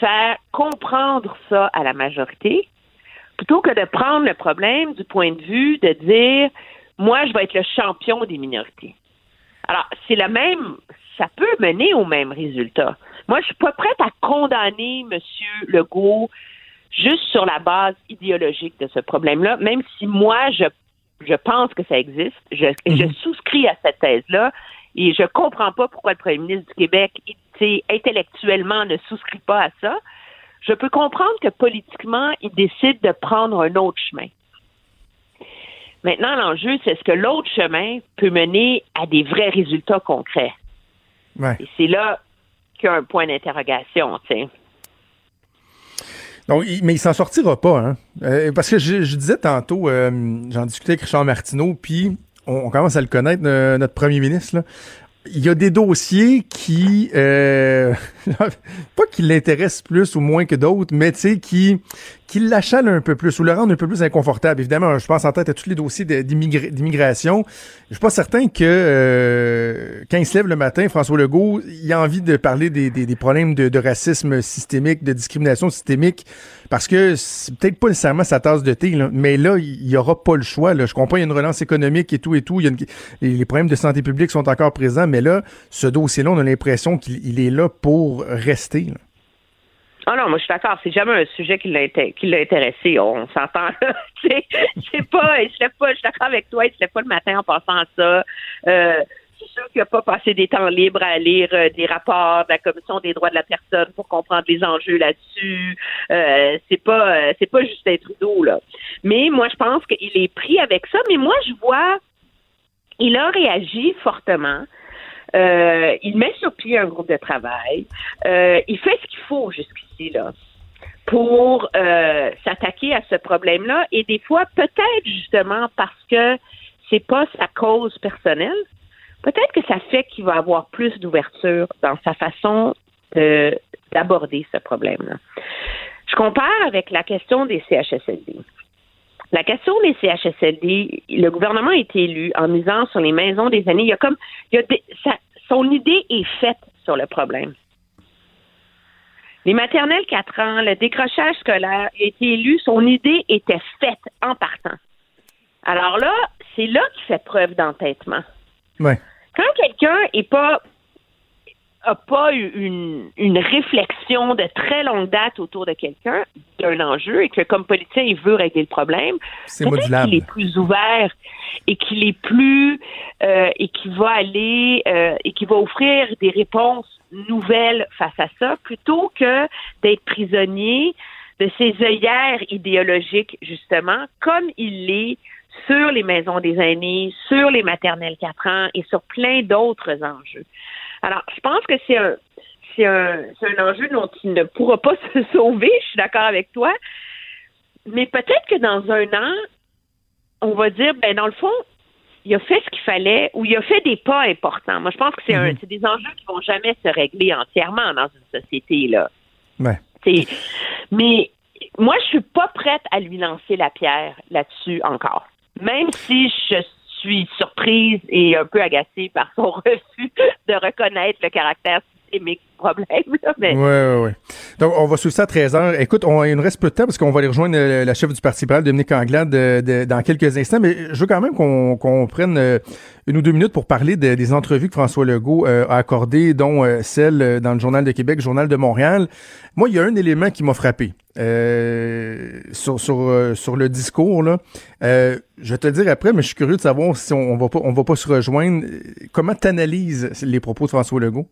faire comprendre ça à la majorité, plutôt que de prendre le problème du point de vue de dire, moi, je vais être le champion des minorités. Alors, c'est le même, ça peut mener au même résultat. Moi, je suis pas prête à condamner M. Legault juste sur la base idéologique de ce problème-là, même si moi, je pense que ça existe, je souscris à cette thèse-là, et je comprends pas pourquoi le premier ministre du Québec, intellectuellement, ne souscrit pas à ça. Je peux comprendre que politiquement, il décide de prendre un autre chemin. Maintenant, l'enjeu, c'est est-ce que l'autre chemin peut mener à des vrais résultats concrets? Ouais. Et c'est là qu'il y a un point d'interrogation, tu sais. Donc, mais il s'en sortira pas, hein? Parce que je disais tantôt, j'en discutais avec Richard Martineau, puis on commence à le connaître, notre premier ministre, là. Il y a des dossiers qui... pas qu'il l'intéresse plus ou moins que d'autres, mais tu sais, qui l'achalent un peu plus ou le rendent un peu plus inconfortable. Évidemment, je pense en tête à tous les dossiers d'immigration. Je suis pas certain que quand il se lève le matin, François Legault, il a envie de parler des problèmes de racisme systémique, de discrimination systémique, parce que c'est peut-être pas nécessairement sa tasse de thé, là, mais là, il y aura pas le choix, là. Je comprends, il y a une relance économique et tout. Il y a les problèmes de santé publique sont encore présents, mais là, ce dossier-là, on a l'impression qu'il est là pour rester, là. Ah non, moi je suis d'accord, c'est jamais un sujet qui l'a intéressé, on s'entend, là, tu sais, je sais pas, je suis d'accord avec toi, il se lève pas le matin en passant à ça, c'est sûr qu'il n'a pas passé des temps libres à lire des rapports de la Commission des droits de la personne pour comprendre les enjeux là-dessus. C'est pas Justin Trudeau, là. Mais moi, je pense qu'il est pris avec ça. Mais moi, je vois, il a réagi fortement. Il met sur pied un groupe de travail. Il fait ce qu'il faut jusqu'ici, là, pour s'attaquer à ce problème-là. Et des fois, peut-être justement parce que c'est pas sa cause personnelle, peut-être que ça fait qu'il va avoir plus d'ouverture dans sa façon d'aborder ce problème-là. Je compare avec la question des CHSLD. La question des CHSLD, le gouvernement a été élu en misant sur les maisons des aînés. Son idée est faite sur le problème. Les maternelles 4 ans, le décrochage scolaire a été élu, son idée était faite en partant. Alors là, c'est là qu'il fait preuve d'entêtement. Ouais. Quand quelqu'un n'a pas eu une réflexion de très longue date autour de quelqu'un, d'un enjeu, et que comme politicien, il veut régler le problème, c'est modulable. Qu'il est plus ouvert et qu'il est plus... et qu'il va offrir des réponses nouvelles face à ça, plutôt que d'être prisonnier de ses œillères idéologiques, justement, comme il l'est sur les maisons des aînés, sur les maternelles 4 ans et sur plein d'autres enjeux. Alors, je pense que c'est un enjeu dont il ne pourra pas se sauver, je suis d'accord avec toi, mais peut-être que dans un an, on va dire, ben dans le fond, il a fait ce qu'il fallait ou il a fait des pas importants. Moi, je pense que c'est des enjeux qui vont jamais se régler entièrement dans une société, là. Ouais. Mais moi, je suis pas prête à lui lancer la pierre là-dessus encore. Même si je suis surprise et un peu agacée par son refus de reconnaître le caractère systémique du problème. Là, mais... Oui. Donc, on va suivre ça à 13h. Écoute, il nous reste peu de temps parce qu'on va aller rejoindre la chef du Parti libéral, Dominique Anglade, dans quelques instants, mais je veux quand même qu'on prenne une ou deux minutes pour parler des entrevues que François Legault a accordées, dont celle dans le Journal de Québec, Journal de Montréal. Moi, il y a un élément qui m'a frappé sur le discours, là. Je vais te le dire après, mais je suis curieux de savoir si on va pas se rejoindre. Comment t'analyses les propos de François Legault?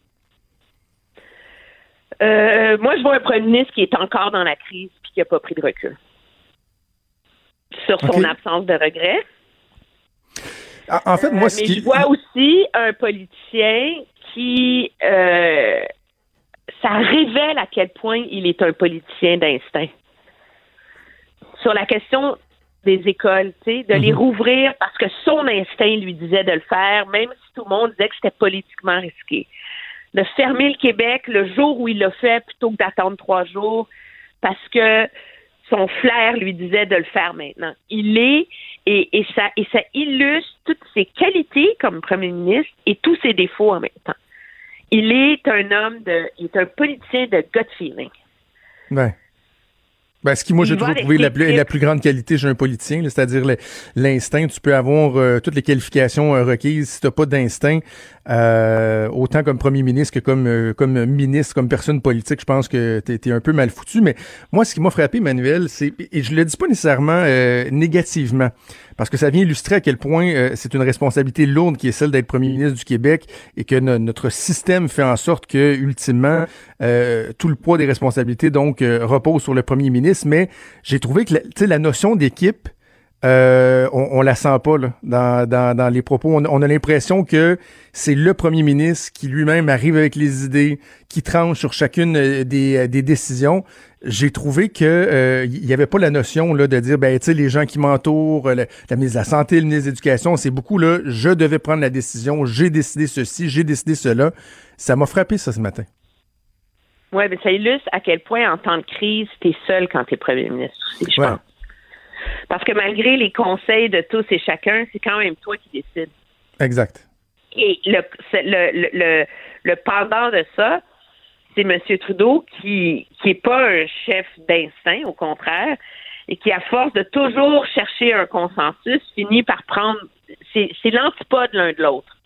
Moi, je vois un premier ministre qui est encore dans la crise puis qui n'a pas pris de recul sur son absence de regret. En fait, moi, je vois aussi un politicien qui... ça révèle à quel point il est un politicien d'instinct. Sur la question des écoles, tu sais, de les rouvrir parce que son instinct lui disait de le faire, même si tout le monde disait que c'était politiquement risqué. De fermer le Québec le jour où il l'a fait plutôt que d'attendre 3 jours parce que son flair lui disait de le faire maintenant. Il est, et ça illustre toutes ses qualités comme premier ministre et tous ses défauts en même temps. Il est un politicien de gut feeling. Ouais. Ben, ce qui, moi, j'ai toujours trouvé la plus grande qualité chez un politicien, là, c'est-à-dire l'instinct. Tu peux avoir toutes les qualifications requises si t'as pas d'instinct, autant comme premier ministre que comme ministre, comme personne politique. Je pense que t'es un peu mal foutu. Mais moi, ce qui m'a frappé, Emmanuelle, c'est, et je le dis pas nécessairement négativement, parce que ça vient illustrer à quel point c'est une responsabilité lourde qui est celle d'être premier ministre du Québec et que notre système fait en sorte que, ultimement, tout le poids des responsabilités, donc, repose sur le premier ministre. Mais j'ai trouvé que la notion d'équipe, on la sent pas là, dans les propos. On a l'impression que c'est le premier ministre qui lui-même arrive avec les idées, qui tranche sur chacune des décisions. J'ai trouvé que il y avait pas la notion là de dire les gens qui m'entourent, la ministre de la Santé, le ministre de l'Éducation, c'est beaucoup là, je devais prendre la décision, j'ai décidé ceci, j'ai décidé cela. Ça m'a frappé ça ce matin. Oui, mais ça illustre à quel point, en temps de crise, t'es seul quand t'es premier ministre aussi, je pense. Parce que malgré les conseils de tous et chacun, c'est quand même toi qui décides. Exact. Et le pendant de ça, c'est M. Trudeau qui n'est pas un chef d'instinct, au contraire, et qui, à force de toujours chercher un consensus, finit par prendre... C'est l'antipode l'un de l'autre.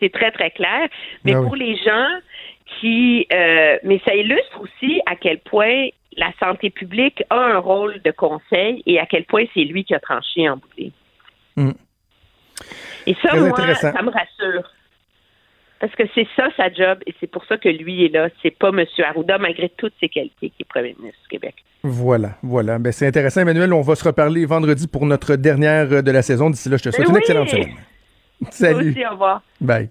C'est très, très clair. Mais pour les gens... mais ça illustre aussi à quel point la santé publique a un rôle de conseil et à quel point c'est lui qui a tranché en bout de ligne. Et ça, moi, ça me rassure. Parce que c'est ça, sa job, et c'est pour ça que lui est là. C'est pas M. Arruda, malgré toutes ses qualités, qui est premier ministre du Québec. Voilà, voilà. Ben, c'est intéressant, Emmanuelle. On va se reparler vendredi pour notre dernière de la saison. D'ici là, je te souhaite une excellente semaine. Salut. Merci, au revoir. Bye.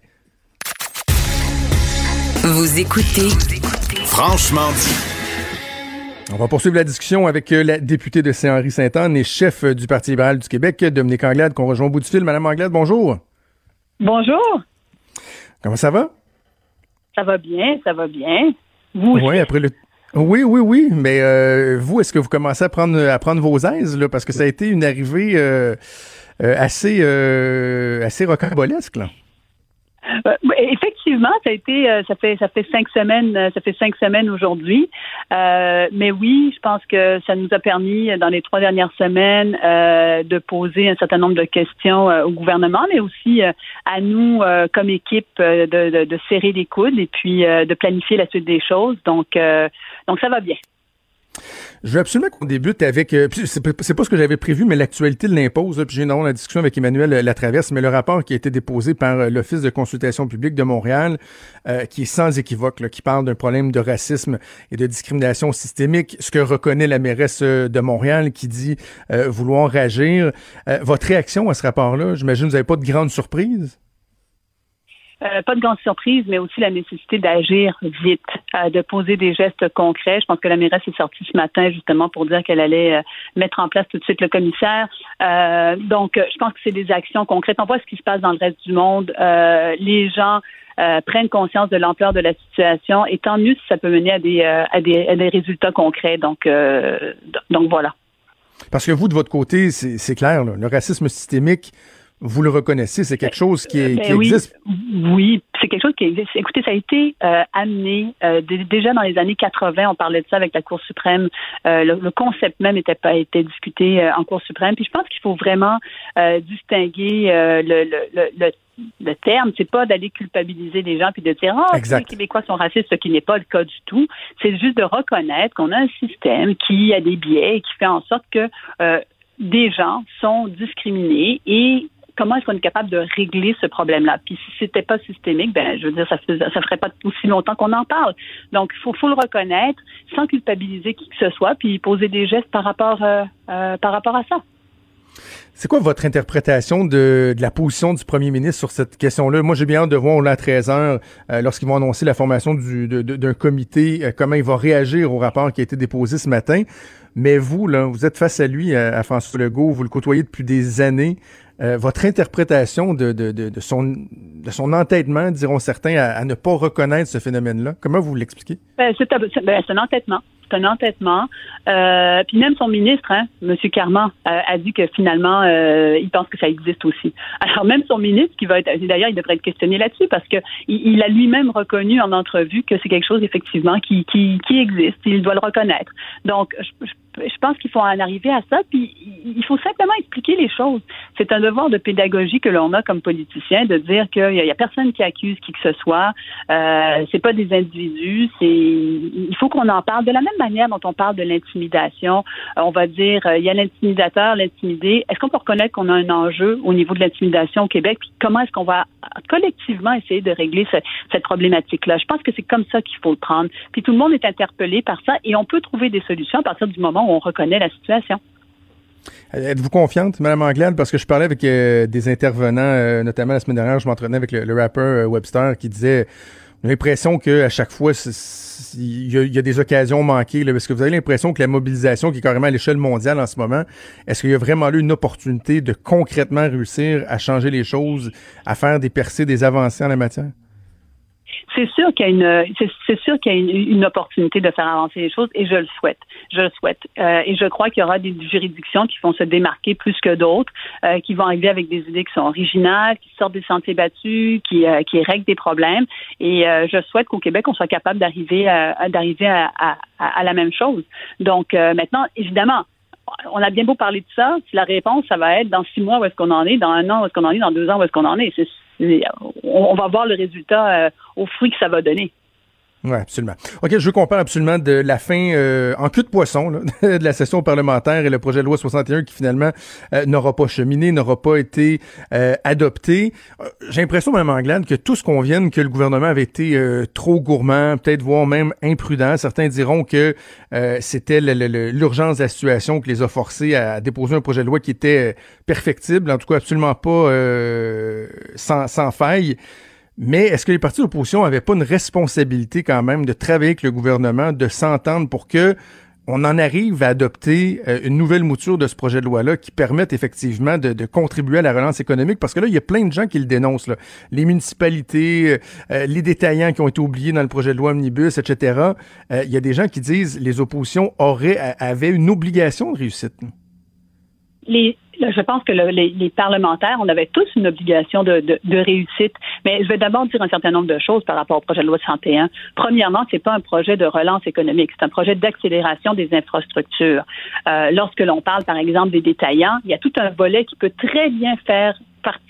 Vous écoutez Franchement dit. On va poursuivre la discussion avec la députée de Saint-Henri-Sainte-Anne et chef du Parti libéral du Québec, Dominique Anglade, qu'on rejoint au bout du fil. Madame Anglade, bonjour. Bonjour. Comment ça va? Ça va bien, ça va bien. Vous aussi? Oui, après le... Oui. Mais vous, est-ce que vous commencez à prendre vos aises, là? Parce que ça a été une arrivée assez rocambolesque, là. Effectivement, ça fait cinq semaines aujourd'hui. Mais oui, je pense que ça nous a permis dans les 3 dernières semaines de poser un certain nombre de questions au gouvernement, mais aussi à nous comme équipe de serrer les coudes et puis de planifier la suite des choses. Donc ça va bien. Je veux absolument qu'on débute avec, c'est pas ce que j'avais prévu, mais l'actualité l'impose, puis j'ai eu la discussion avec Emmanuelle Latraverse, mais le rapport qui a été déposé par l'Office de consultation publique de Montréal, qui est sans équivoque, là, qui parle d'un problème de racisme et de discrimination systémique, ce que reconnaît la mairesse de Montréal qui dit vouloir agir. Votre réaction à ce rapport-là, j'imagine que vous n'avez pas de grande surprise? Pas de grande surprise, mais aussi la nécessité d'agir vite, de poser des gestes concrets. Je pense que la mairesse est sortie ce matin justement pour dire qu'elle allait mettre en place tout de suite le commissaire. Donc, je pense que c'est des actions concrètes. On voit ce qui se passe dans le reste du monde. Les gens prennent conscience de l'ampleur de la situation et tant mieux si ça peut mener à des résultats concrets. Donc voilà. Parce que vous, de votre côté, c'est clair, là, le racisme systémique, vous le reconnaissez, c'est quelque chose qui existe. Oui, c'est quelque chose qui existe. Écoutez, ça a été amené déjà dans les années 80, on parlait de ça avec la Cour suprême. Le concept même était discuté en Cour suprême. Puis je pense qu'il faut vraiment distinguer le terme. C'est pas d'aller culpabiliser les gens puis de dire « Ah, les Québécois sont racistes », ce qui n'est pas le cas du tout. C'est juste de reconnaître qu'on a un système qui a des biais et qui fait en sorte que des gens sont discriminés et comment est-ce qu'on est capable de régler ce problème-là? Puis si c'était pas systémique, ben je veux dire, ça ferait pas aussi longtemps qu'on en parle. Donc, faut le reconnaître, sans culpabiliser qui que ce soit, puis poser des gestes par rapport à ça. C'est quoi votre interprétation de la position du premier ministre sur cette question-là? Moi, j'ai bien hâte de voir, à 13h, lorsqu'ils vont annoncer la formation d'un comité, comment il va réagir au rapport qui a été déposé ce matin. Mais vous, là, vous êtes face à lui, à François Legault, vous le côtoyez depuis des années. Votre interprétation de son entêtement, diront certains, à ne pas reconnaître ce phénomène-là, comment vous l'expliquez? C'est un entêtement. C'est un entêtement. Puis même son ministre, M. Carmant, a dit que finalement, il pense que ça existe aussi. Alors même son ministre, d'ailleurs, il devrait être questionné là-dessus parce que il a lui-même reconnu en entrevue que c'est quelque chose effectivement qui existe. Il doit le reconnaître. Donc, je pense qu'il faut en arriver à ça. Puis il faut simplement expliquer les choses. C'est un devoir de pédagogie que l'on a comme politicien de dire qu'il n'y a personne qui accuse qui que ce soit. C'est pas des individus. Il faut qu'on en parle de la même manière dont on parle de l'intimidation. On va dire, il y a l'intimidateur, l'intimidé. Est-ce qu'on peut reconnaître qu'on a un enjeu au niveau de l'intimidation au Québec? Puis comment est-ce qu'on va collectivement essayer de régler cette problématique-là? Je pense que c'est comme ça qu'il faut le prendre. Puis tout le monde est interpellé par ça et on peut trouver des solutions à partir du moment où on reconnaît la situation. Êtes-vous confiante, Mme Anglade? Parce que je parlais avec des intervenants, notamment la semaine dernière, je m'entraînais avec le rappeur Webster qui disait... J'ai l'impression qu'à chaque fois, il y a des occasions manquées. Là, parce que vous avez l'impression que la mobilisation qui est carrément à l'échelle mondiale en ce moment, est-ce qu'il y a vraiment eu une opportunité de concrètement réussir à changer les choses, à faire des percées, des avancées en la matière? C'est sûr qu'il y a une opportunité de faire avancer les choses et je le souhaite. Et je crois qu'il y aura des juridictions qui vont se démarquer plus que d'autres, qui vont arriver avec des idées qui sont originales, qui sortent des sentiers battus, qui règlent des problèmes. Et je souhaite qu'au Québec, on soit capable d'arriver à la même chose. Donc maintenant, évidemment, on a bien beau parler de ça, si la réponse, ça va être dans 6 mois où est-ce qu'on en est, dans 1 an où est-ce qu'on en est, dans 2 ans où est-ce qu'on en est. On va voir le résultat au fruit que ça va donner. Oui, absolument. OK, je veux qu'on parle absolument de la fin en cul de poisson là, de la session parlementaire et le projet de loi 61 qui finalement n'aura pas cheminé, n'aura pas été adopté. J'ai l'impression, Mme Anglade, que tous conviennent que le gouvernement avait été trop gourmand, peut-être voire même imprudent. Certains diront que c'était l'urgence de la situation qui les a forcés à déposer un projet de loi qui était perfectible, en tout cas absolument pas sans faille. Mais est-ce que les partis d'opposition n'avaient pas une responsabilité quand même de travailler avec le gouvernement, de s'entendre pour que on en arrive à adopter une nouvelle mouture de ce projet de loi-là qui permette effectivement de contribuer à la relance économique? Parce que là, il y a plein de gens qui le dénoncent, là. Les municipalités, les détaillants qui ont été oubliés dans le projet de loi Omnibus, etc. Il y a des gens qui disent les oppositions avaient une obligation de réussite. Je pense que les parlementaires, on avait tous une obligation de réussite. Mais je vais d'abord dire un certain nombre de choses par rapport au projet de loi 61. Premièrement, c'est pas un projet de relance économique, c'est un projet d'accélération des infrastructures. Lorsque l'on parle, par exemple, des détaillants, il y a tout un volet qui peut très bien faire partie.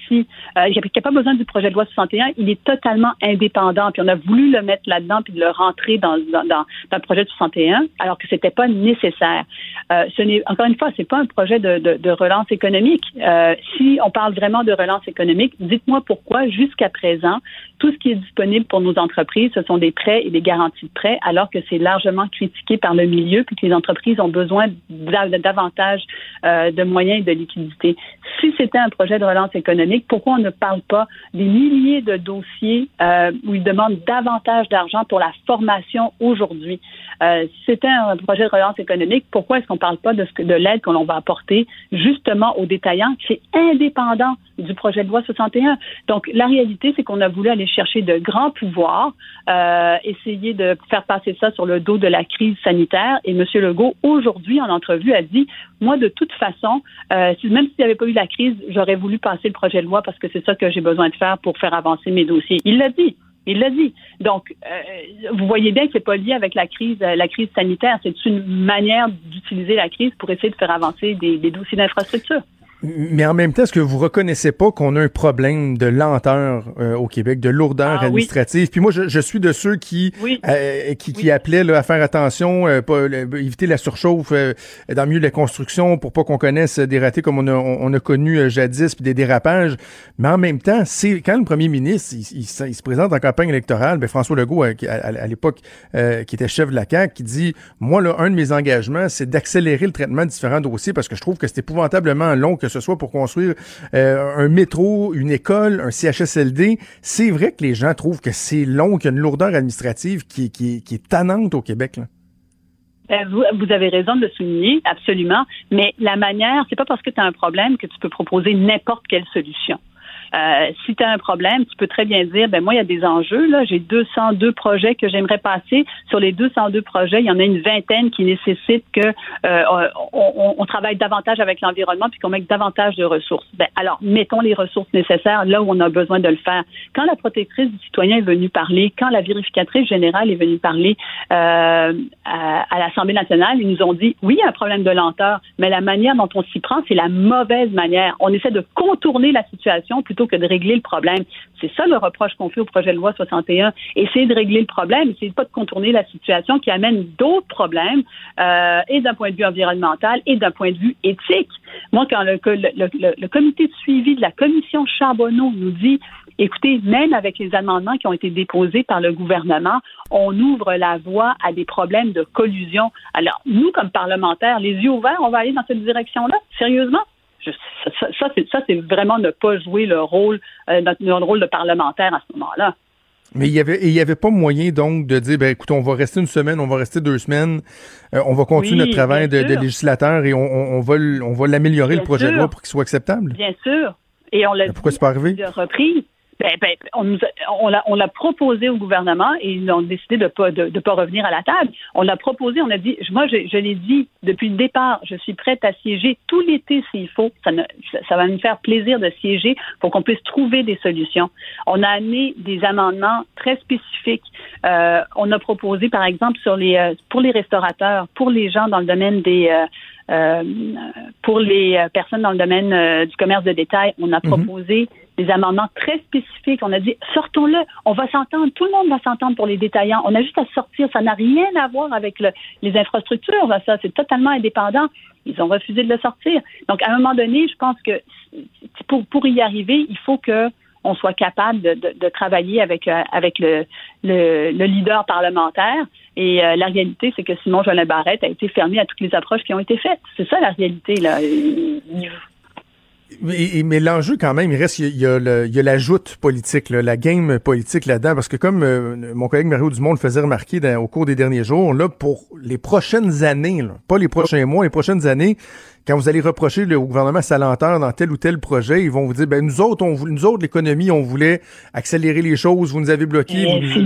Il n'y a pas besoin du projet de loi 61. Il est totalement indépendant. Puis on a voulu le mettre là-dedans puis de le rentrer dans le projet de 61, alors que c'était pas nécessaire. Ce n'est, encore une fois, c'est pas un projet de relance économique. Si on parle vraiment de relance économique, dites-moi pourquoi jusqu'à présent tout ce qui est disponible pour nos entreprises, ce sont des prêts et des garanties de prêts, alors que c'est largement critiqué par le milieu puis que les entreprises ont besoin davantage de moyens et de liquidités. Si c'était un projet de relance économique, pourquoi on ne parle pas des milliers de dossiers où ils demandent davantage d'argent pour la formation aujourd'hui? Si c'était un projet de relance économique, pourquoi est-ce qu'on ne parle pas de l'aide qu'on va apporter justement aux détaillants qui est indépendant du projet de loi 61? Donc, la réalité, c'est qu'on a voulu aller chercher de grands pouvoirs, essayer de faire passer ça sur le dos de la crise sanitaire. Et M. Legault, aujourd'hui, en entrevue, a dit, moi, de toute façon, même s'il n'y avait pas eu la crise, j'aurais voulu passer le projet de loi parce que c'est ça que j'ai besoin de faire pour faire avancer mes dossiers. Il l'a dit. Donc, vous voyez bien que c'est pas lié avec la crise sanitaire. C'est une manière d'utiliser la crise pour essayer de faire avancer des dossiers d'infrastructure. Mais en même temps, est-ce que vous reconnaissez pas qu'on a un problème de lenteur au Québec, de lourdeur administrative? Oui. Puis moi, je suis de ceux qui appelaient là, à faire attention, éviter la surchauffe dans le milieu de la construction pour pas qu'on connaisse des ratés comme on a connu jadis, puis des dérapages. Mais en même temps, c'est quand le premier ministre il se présente en campagne électorale, bien, François Legault, à l'époque, qui était chef de la CAQ, qui dit, moi, là, un de mes engagements, c'est d'accélérer le traitement de différents dossiers parce que je trouve que c'est épouvantablement long, que ce soit pour construire un métro, une école, un CHSLD. C'est vrai que les gens trouvent que c'est long, qu'il y a une lourdeur administrative qui est tannante au Québec, là. Vous avez raison de le souligner, absolument. Mais la manière, c'est pas parce que tu as un problème que tu peux proposer n'importe quelle solution. Si tu as un problème, tu peux très bien dire, ben moi, il y a des enjeux, là, j'ai 202 projets que j'aimerais passer. Sur les 202 projets, il y en a une vingtaine qui nécessitent que on travaille davantage avec l'environnement puis qu'on mette davantage de ressources. Ben alors, mettons les ressources nécessaires là où on a besoin de le faire. Quand la protectrice du citoyen est venue parler, quand la vérificatrice générale est venue parler à l'Assemblée nationale, ils nous ont dit, oui, il y a un problème de lenteur, mais la manière dont on s'y prend, c'est la mauvaise manière. On essaie de contourner la situation plutôt que de régler le problème. C'est ça le reproche qu'on fait au projet de loi 61. Essayer de régler le problème, essayer pas de contourner la situation qui amène d'autres problèmes et d'un point de vue environnemental et d'un point de vue éthique. Moi, quand le comité de suivi de la commission Charbonneau nous dit, écoutez, même avec les amendements qui ont été déposés par le gouvernement, on ouvre la voie à des problèmes de collusion. Alors, nous, comme parlementaires, les yeux ouverts, on va aller dans cette direction-là? Sérieusement? Ça, c'est vraiment ne pas jouer le rôle, notre rôle de parlementaire à ce moment-là. Mais il y avait pas moyen donc de dire, ben écoute, on va rester une semaine, on va rester 2 semaines, on va continuer notre travail de législateur et on va l'améliorer bien le projet de loi pour qu'il soit acceptable. Bien sûr. Et on l'a dit à plusieurs reprises. Ben, on l'a proposé au gouvernement et ils ont décidé de pas revenir à la table. On l'a proposé, on a dit, moi je l'ai dit depuis le départ, je suis prête à siéger tout l'été s'il faut. Ça va me faire plaisir de siéger pour qu'on puisse trouver des solutions. On a amené des amendements très spécifiques. On a proposé, par exemple, sur pour les restaurateurs, pour les gens dans le domaine pour les personnes dans le domaine du commerce de détail, on a proposé des amendements très spécifiques. On a dit, sortons-le, on va s'entendre, tout le monde va s'entendre pour les détaillants. On a juste à sortir, ça n'a rien à voir avec les infrastructures, là, ça, c'est totalement indépendant. Ils ont refusé de le sortir. Donc, à un moment donné, je pense que pour y arriver, il faut que on soit capable de travailler avec le leader parlementaire. Et la réalité, c'est que Simon-Jolin Barrette a été fermé à toutes les approches qui ont été faites. C'est ça, la réalité, là. Mais l'enjeu, quand même, il reste, il y a la joute politique, là, la game politique là-dedans, parce que comme mon collègue Mario Dumont le faisait remarquer au cours des derniers jours, là, pour les prochaines années, là, pas les prochains mois, les prochaines années, quand vous allez reprocher au gouvernement sa lenteur dans tel ou tel projet, ils vont vous dire, ben nous autres, l'économie, on voulait accélérer les choses, vous nous avez bloqués, vous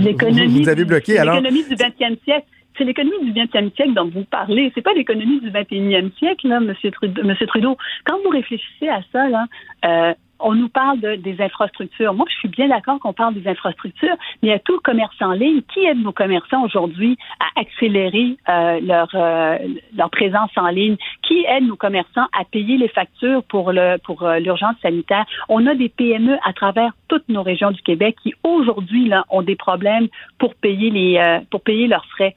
nous avez bloqués. Alors, l'économie du 20e siècle. C'est l'économie du 20e siècle dont vous parlez. C'est pas l'économie du 21e siècle, là, Monsieur Trudeau. Quand vous réfléchissez à ça, là, on nous parle des infrastructures. Moi, je suis bien d'accord qu'on parle des infrastructures, mais il y a tout le commerce en ligne. Qui aide nos commerçants aujourd'hui à accélérer leur présence en ligne? Qui aide nos commerçants à payer les factures pour l'urgence sanitaire? On a des PME à travers toutes nos régions du Québec qui, aujourd'hui, là, ont des problèmes pour payer leurs frais.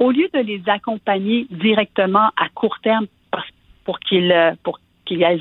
Au lieu de les accompagner directement à court terme pour qu'ils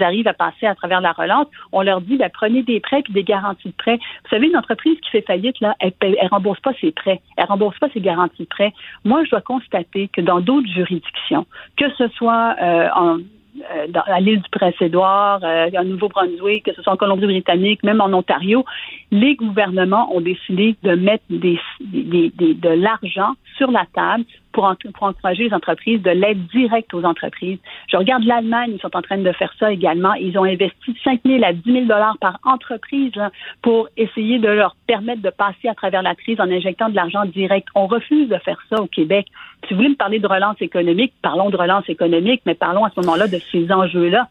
arrivent à passer à travers la relance, on leur dit, ben, prenez des prêts puis des garanties de prêts. Vous savez, une entreprise qui fait faillite, là, elle rembourse pas ses prêts, elle rembourse pas ses garanties de prêts. Moi, je dois constater que dans d'autres juridictions, que ce soit à l'île du Prince-Édouard, au Nouveau-Brunswick, que ce soit en Colombie-Britannique, même en Ontario, les gouvernements ont décidé de mettre de l'argent sur la table pour encourager les entreprises, de l'aide directe aux entreprises. Je regarde l'Allemagne, ils sont en train de faire ça également. Ils ont investi 5 000 à 10 000 $ par entreprise là, pour essayer de leur permettre de passer à travers la crise en injectant de l'argent direct. On refuse de faire ça au Québec. Si vous voulez me parler de relance économique, parlons de relance économique, mais parlons à ce moment-là de ces enjeux-là.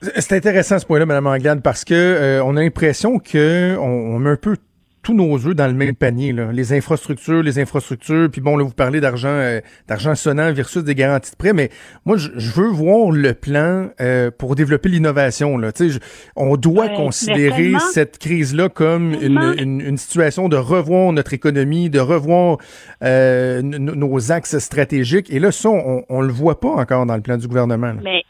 C'est intéressant ce point-là, Mme Anglade, parce que on a l'impression qu'on met un peu tous nos œufs dans le même panier, là. Les infrastructures, puis bon, là, vous parlez d'argent sonnant versus des garanties de prêt, mais moi, je veux voir le plan pour développer l'innovation, là. Tu sais, on doit considérer cette crise-là comme une situation de revoir notre économie, de revoir nos axes stratégiques, et là, ça, on le voit pas encore dans le plan du gouvernement, là. Mais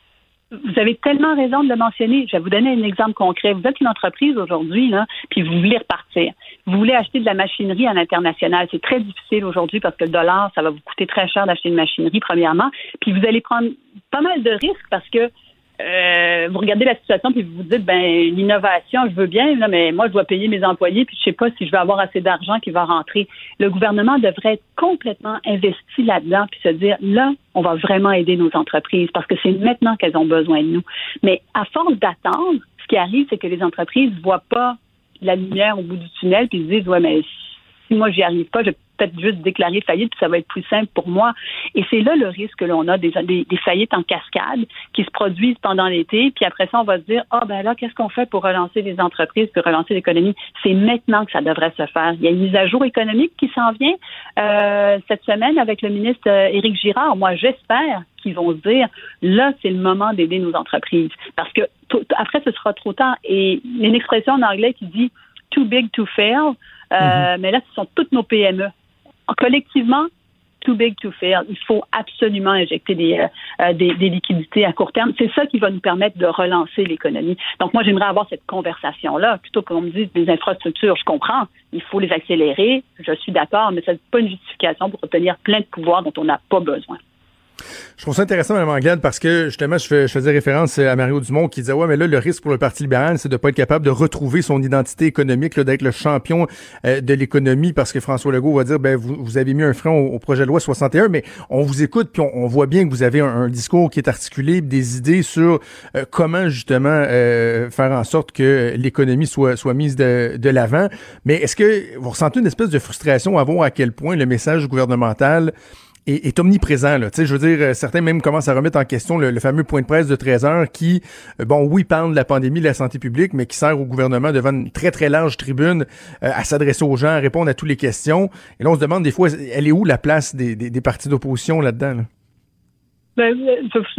vous avez tellement raison de le mentionner. Je vais vous donner un exemple concret. Vous êtes une entreprise aujourd'hui, là, puis vous voulez repartir. Vous voulez acheter de la machinerie à l'international. C'est très difficile aujourd'hui parce que le dollar, ça va vous coûter très cher d'acheter une machinerie, premièrement. Puis vous allez prendre pas mal de risques parce que vous regardez la situation puis vous vous dites, ben l'innovation, je veux bien, là, mais moi, je dois payer mes employés puis je sais pas si je vais avoir assez d'argent qui va rentrer. Le gouvernement devrait être complètement investi là-dedans puis se dire, là, on va vraiment aider nos entreprises parce que c'est maintenant qu'elles ont besoin de nous. Mais à force d'attendre, ce qui arrive, c'est que les entreprises ne voient pas la lumière au bout du tunnel puis se disent, ouais, mais si moi, j'y arrive pas, je vais peut-être juste déclarer faillite puis ça va être plus simple pour moi. Et c'est là le risque que l'on a, des faillites en cascade qui se produisent pendant l'été puis après ça, on va se dire, ben là, qu'est-ce qu'on fait pour relancer les entreprises puis relancer l'économie? C'est maintenant que ça devrait se faire. Il y a une mise à jour économique qui s'en vient cette semaine avec le ministre Éric Girard. Moi, j'espère qu'ils vont se dire, là, c'est le moment d'aider nos entreprises parce que après, ce sera trop tard. Et il y a une expression en anglais qui dit « too big to fail ». Mais là, ce sont toutes nos PME. Collectivement, too big to fail. Il faut absolument injecter des liquidités à court terme. C'est ça qui va nous permettre de relancer l'économie. Donc, moi, j'aimerais avoir cette conversation-là. Plutôt qu'on me dise des infrastructures, je comprends, il faut les accélérer. Je suis d'accord, mais ce n'est pas une justification pour obtenir plein de pouvoirs dont on n'a pas besoin. Je trouve ça intéressant, Mme Anglade, parce que justement, je faisais référence à Mario Dumont qui disait, ouais, mais là, le risque pour le Parti libéral, c'est de pas être capable de retrouver son identité économique, là, d'être le champion de l'économie, parce que François Legault va dire, ben, vous avez mis un frein au projet de loi 61, mais on vous écoute, puis on voit bien que vous avez un discours qui est articulé, des idées sur comment, justement, faire en sorte que l'économie soit mise de l'avant. Mais est-ce que vous ressentez une espèce de frustration à voir à quel point le message gouvernemental est omniprésent, là? Tu sais, je veux dire, certains même commencent à remettre en question le fameux point de presse de 13 heures qui, bon, oui, parle de la pandémie, de la santé publique, mais qui sert au gouvernement devant une très, très large tribune à s'adresser aux gens, à répondre à toutes les questions. Et là, on se demande des fois, elle est où la place des partis d'opposition là-dedans, là? Non,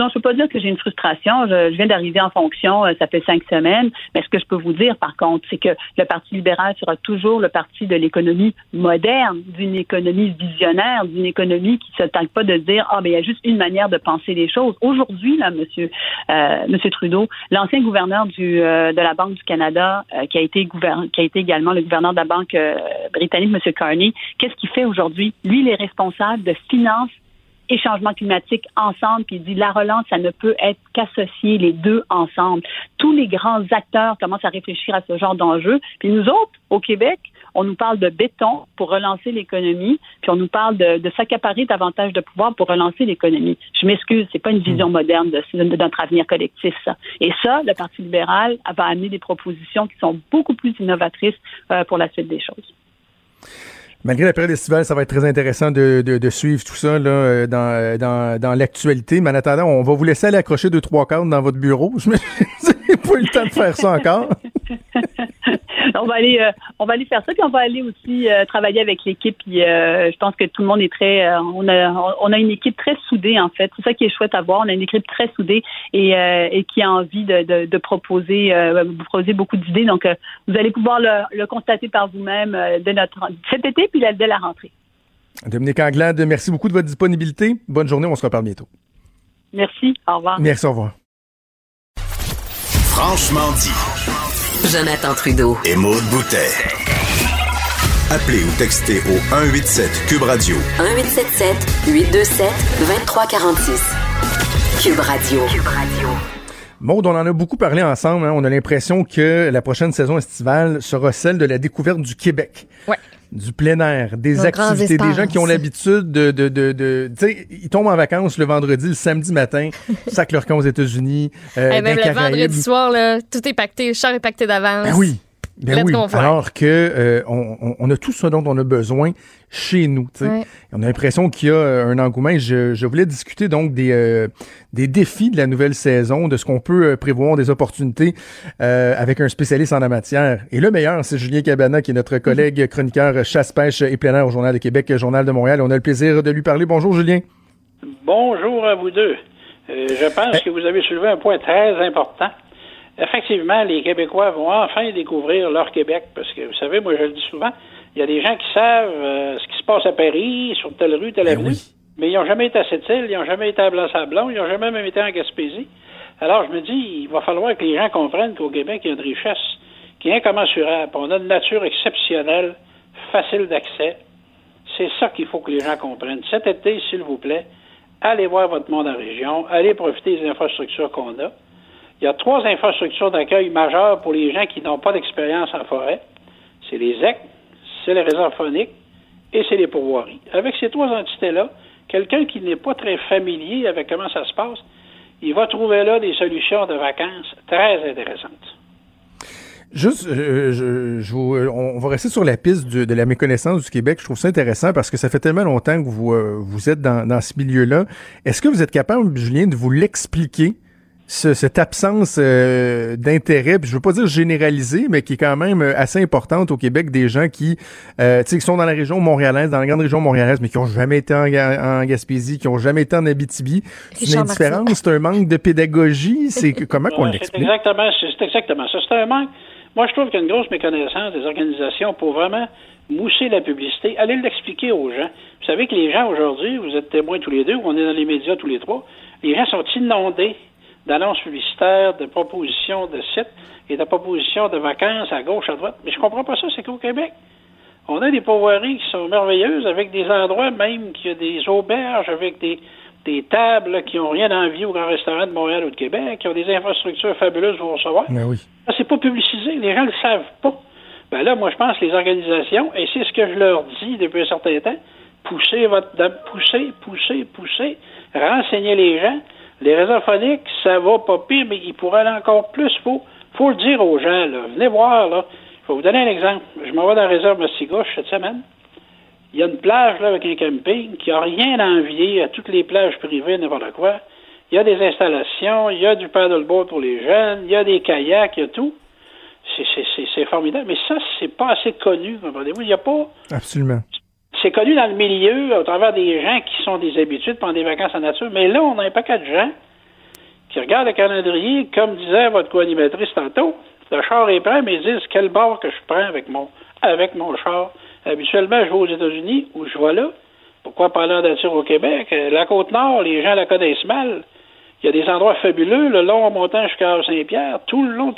je peux pas dire que j'ai une frustration. Je viens d'arriver en fonction, ça fait 5 semaines. Mais ce que je peux vous dire, par contre, c'est que le Parti libéral sera toujours le parti de l'économie moderne, d'une économie visionnaire, d'une économie qui ne se tente pas de dire « Ah, mais il y a juste une manière de penser les choses ». Aujourd'hui, là, Monsieur Trudeau, l'ancien gouverneur de la Banque du Canada, qui a été également le gouverneur de la Banque britannique, Monsieur Carney, qu'est-ce qu'il fait aujourd'hui? Lui, il est responsable de finances et changement climatique ensemble, puis il dit la relance, ça ne peut être qu'associer les deux ensemble. Tous les grands acteurs commencent à réfléchir à ce genre d'enjeu. Puis nous autres, au Québec, on nous parle de béton pour relancer l'économie, puis on nous parle de s'accaparer davantage de pouvoir pour relancer l'économie. Je m'excuse, c'est pas une vision moderne de notre avenir collectif, ça. Et ça, le Parti libéral va amener des propositions qui sont beaucoup plus innovatrices pour la suite des choses. Malgré la période estivale, ça va être très intéressant de suivre tout ça là, dans l'actualité. Mais en attendant, on va vous laisser aller accrocher 2-3 cadres dans votre bureau. Je n'ai pas eu le temps de faire ça encore. On va aller faire ça, puis on va aller aussi travailler avec l'équipe. Puis je pense que tout le monde est on a une équipe très soudée, en fait. C'est ça qui est chouette à voir. On a une équipe très soudée et qui a envie de proposer beaucoup d'idées. Donc, vous allez pouvoir le constater par vous-même cet été, puis dès la rentrée. Dominique Anglade, merci beaucoup de votre disponibilité. Bonne journée, on se reparle bientôt. Merci, au revoir. Merci, au revoir. Franchement dit. Jonathan Trudeau. Et Maude Boutet. Appelez ou textez au 1-877-QUB Radio. 1-877-827-2346. QUB Radio. QUB Radio. Maude, on en a beaucoup parlé ensemble. Hein. On a l'impression que la prochaine saison estivale sera celle de la découverte du Québec. Ouais. Du plein air, des activités, des gens qui ont l'habitude de tu sais, ils tombent en vacances le vendredi, le samedi matin, sacrent leur camp aux États-Unis. Même le vendredi soir, là, tout est pacté, le char est pacté d'avance. Ben oui. Alors que on a tout ce dont on a besoin chez nous. Ouais. On a l'impression qu'il y a un engouement. Je voulais discuter donc des défis de la nouvelle saison, de ce qu'on peut prévoir, des opportunités avec un spécialiste en la matière. Et le meilleur, c'est Julien Cabana, qui est notre collègue chroniqueur chasse-pêche et plein air au Journal de Québec, Journal de Montréal. On a le plaisir de lui parler. Bonjour, Julien. Bonjour à vous deux. Je pense que vous avez soulevé un point très important. Effectivement, les Québécois vont enfin découvrir leur Québec, parce que, vous savez, moi, je le dis souvent, il y a des gens qui savent ce qui se passe à Paris, sur telle rue, telle avenue, mais ils n'ont jamais été à Sept-Îles, ils n'ont jamais été à Blanc-Sablon, ils n'ont jamais même été en Gaspésie. Alors, je me dis, il va falloir que les gens comprennent qu'au Québec, il y a une richesse qui est incommensurable. On a une nature exceptionnelle, facile d'accès. C'est ça qu'il faut que les gens comprennent. Cet été, s'il vous plaît, allez voir votre monde en région, allez profiter des infrastructures qu'on a. Il y a 3 infrastructures d'accueil majeures pour les gens qui n'ont pas d'expérience en forêt. C'est les ZEC, c'est les réserves fauniques et c'est les pourvoiries. Avec ces 3 entités-là, quelqu'un qui n'est pas très familier avec comment ça se passe, il va trouver là des solutions de vacances très intéressantes. Juste, on va rester sur la piste de la méconnaissance du Québec. Je trouve ça intéressant parce que ça fait tellement longtemps que vous êtes dans ce milieu-là. Est-ce que vous êtes capable, Julien, de vous l'expliquer? Cette absence d'intérêt, puis je veux pas dire généralisée, mais qui est quand même assez importante au Québec, des gens qui sont dans la région montréalaise, dans la grande région montréalaise, mais qui ont jamais été en Gaspésie, qui ont jamais été en Abitibi. C'est une indifférence, c'est un manque de pédagogie, comment qu'on l'explique? C'est exactement ça, c'est un manque. Moi, je trouve qu'il y a une grosse méconnaissance des organisations pour vraiment mousser la publicité. Allez l'expliquer aux gens. Vous savez que les gens aujourd'hui, vous êtes témoins tous les deux, on est dans les médias tous les trois, les gens sont inondés d'annonces publicitaires, de propositions de sites et de propositions de vacances à gauche, à droite. Mais je comprends pas ça, c'est qu'au Québec, on a des pourvoiries qui sont merveilleuses avec des endroits même qu'il y a des auberges, avec des tables qui n'ont rien d'envie aux grands restaurants de Montréal ou de Québec, qui ont des infrastructures fabuleuses pour recevoir. Mais oui. Ça, c'est pas publicisé, les gens le savent pas. Ben là, moi, je pense que les organisations, et c'est ce que je leur dis depuis un certain temps, poussez, renseignez les gens. Les réserves phoniques, ça va pas pire, mais il pourrait aller encore plus. Faut le dire aux gens, là. Venez voir, là. Je vais vous donner un exemple. Je m'en vais dans la réserve Mastigouche cette semaine. Il y a une plage, là, avec un camping qui n'a rien à envier à toutes les plages privées, n'importe quoi. Il y a des installations, il y a du paddleboard pour les jeunes, il y a des kayaks, il y a tout. C'est formidable. Mais ça, c'est pas assez connu, comprenez-vous. Il n'y a pas... Absolument. C'est connu dans le milieu, au travers des gens qui sont des habitués de prendre des vacances en nature, mais là, on a un paquet de gens qui regardent le calendrier, comme disait votre co-animatrice tantôt, le char est prêt, mais ils disent quel bord que je prends avec mon char. Habituellement, je vais aux États-Unis où je vais là. Pourquoi pas aller en nature au Québec? La Côte-Nord, les gens la connaissent mal. Il y a des endroits fabuleux, le long en montant jusqu'à Saint-Pierre, tout le long.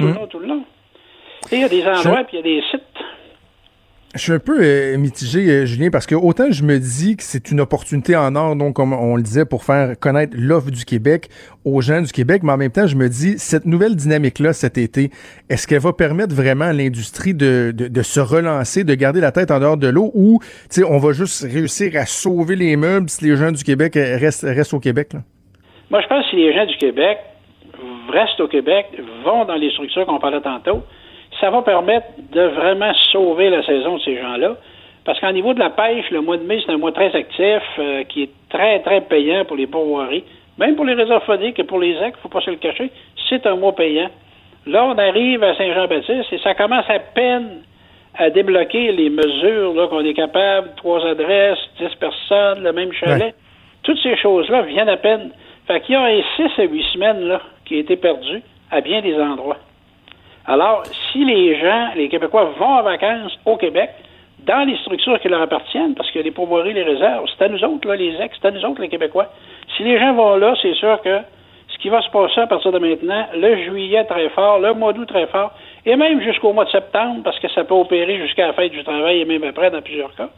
Et il y a des endroits, puis il y a des sites. Je suis un peu mitigé, Julien, parce que autant je me dis que c'est une opportunité en or, donc comme on le disait, pour faire connaître l'offre du Québec aux gens du Québec, mais en même temps, je me dis, cette nouvelle dynamique-là cet été, est-ce qu'elle va permettre vraiment à l'industrie de se relancer, de garder la tête en dehors de l'eau, ou on va juste réussir à sauver les meubles si les gens du Québec restent au Québec, là? Moi, je pense que si les gens du Québec restent au Québec, vont dans les structures qu'on parlait tantôt, ça va permettre de vraiment sauver la saison de ces gens-là. Parce qu'au niveau de la pêche, le mois de mai, c'est un mois très actif, qui est très, très payant pour les pourvoiries. Même pour les réserves fauniques et pour les actes, il ne faut pas se le cacher, c'est un mois payant. Là, on arrive à Saint-Jean-Baptiste et ça commence à peine à débloquer les mesures là, qu'on est capable, 3 adresses, 10 personnes, le même chalet. Ouais. Toutes ces choses-là viennent à peine. Fait qu'il y a un 6 à 8 semaines là, qui a été perdu à bien des endroits. Alors, si les gens, les Québécois, vont en vacances au Québec, dans les structures qui leur appartiennent, parce que les pourvoiries, les réserves, c'est à nous autres, là, les ex, c'est à nous autres, les Québécois. Si les gens vont là, c'est sûr que ce qui va se passer à partir de maintenant, le juillet très fort, le mois d'août très fort, et même jusqu'au mois de septembre, parce que ça peut opérer jusqu'à la fête du travail et même après dans plusieurs cas,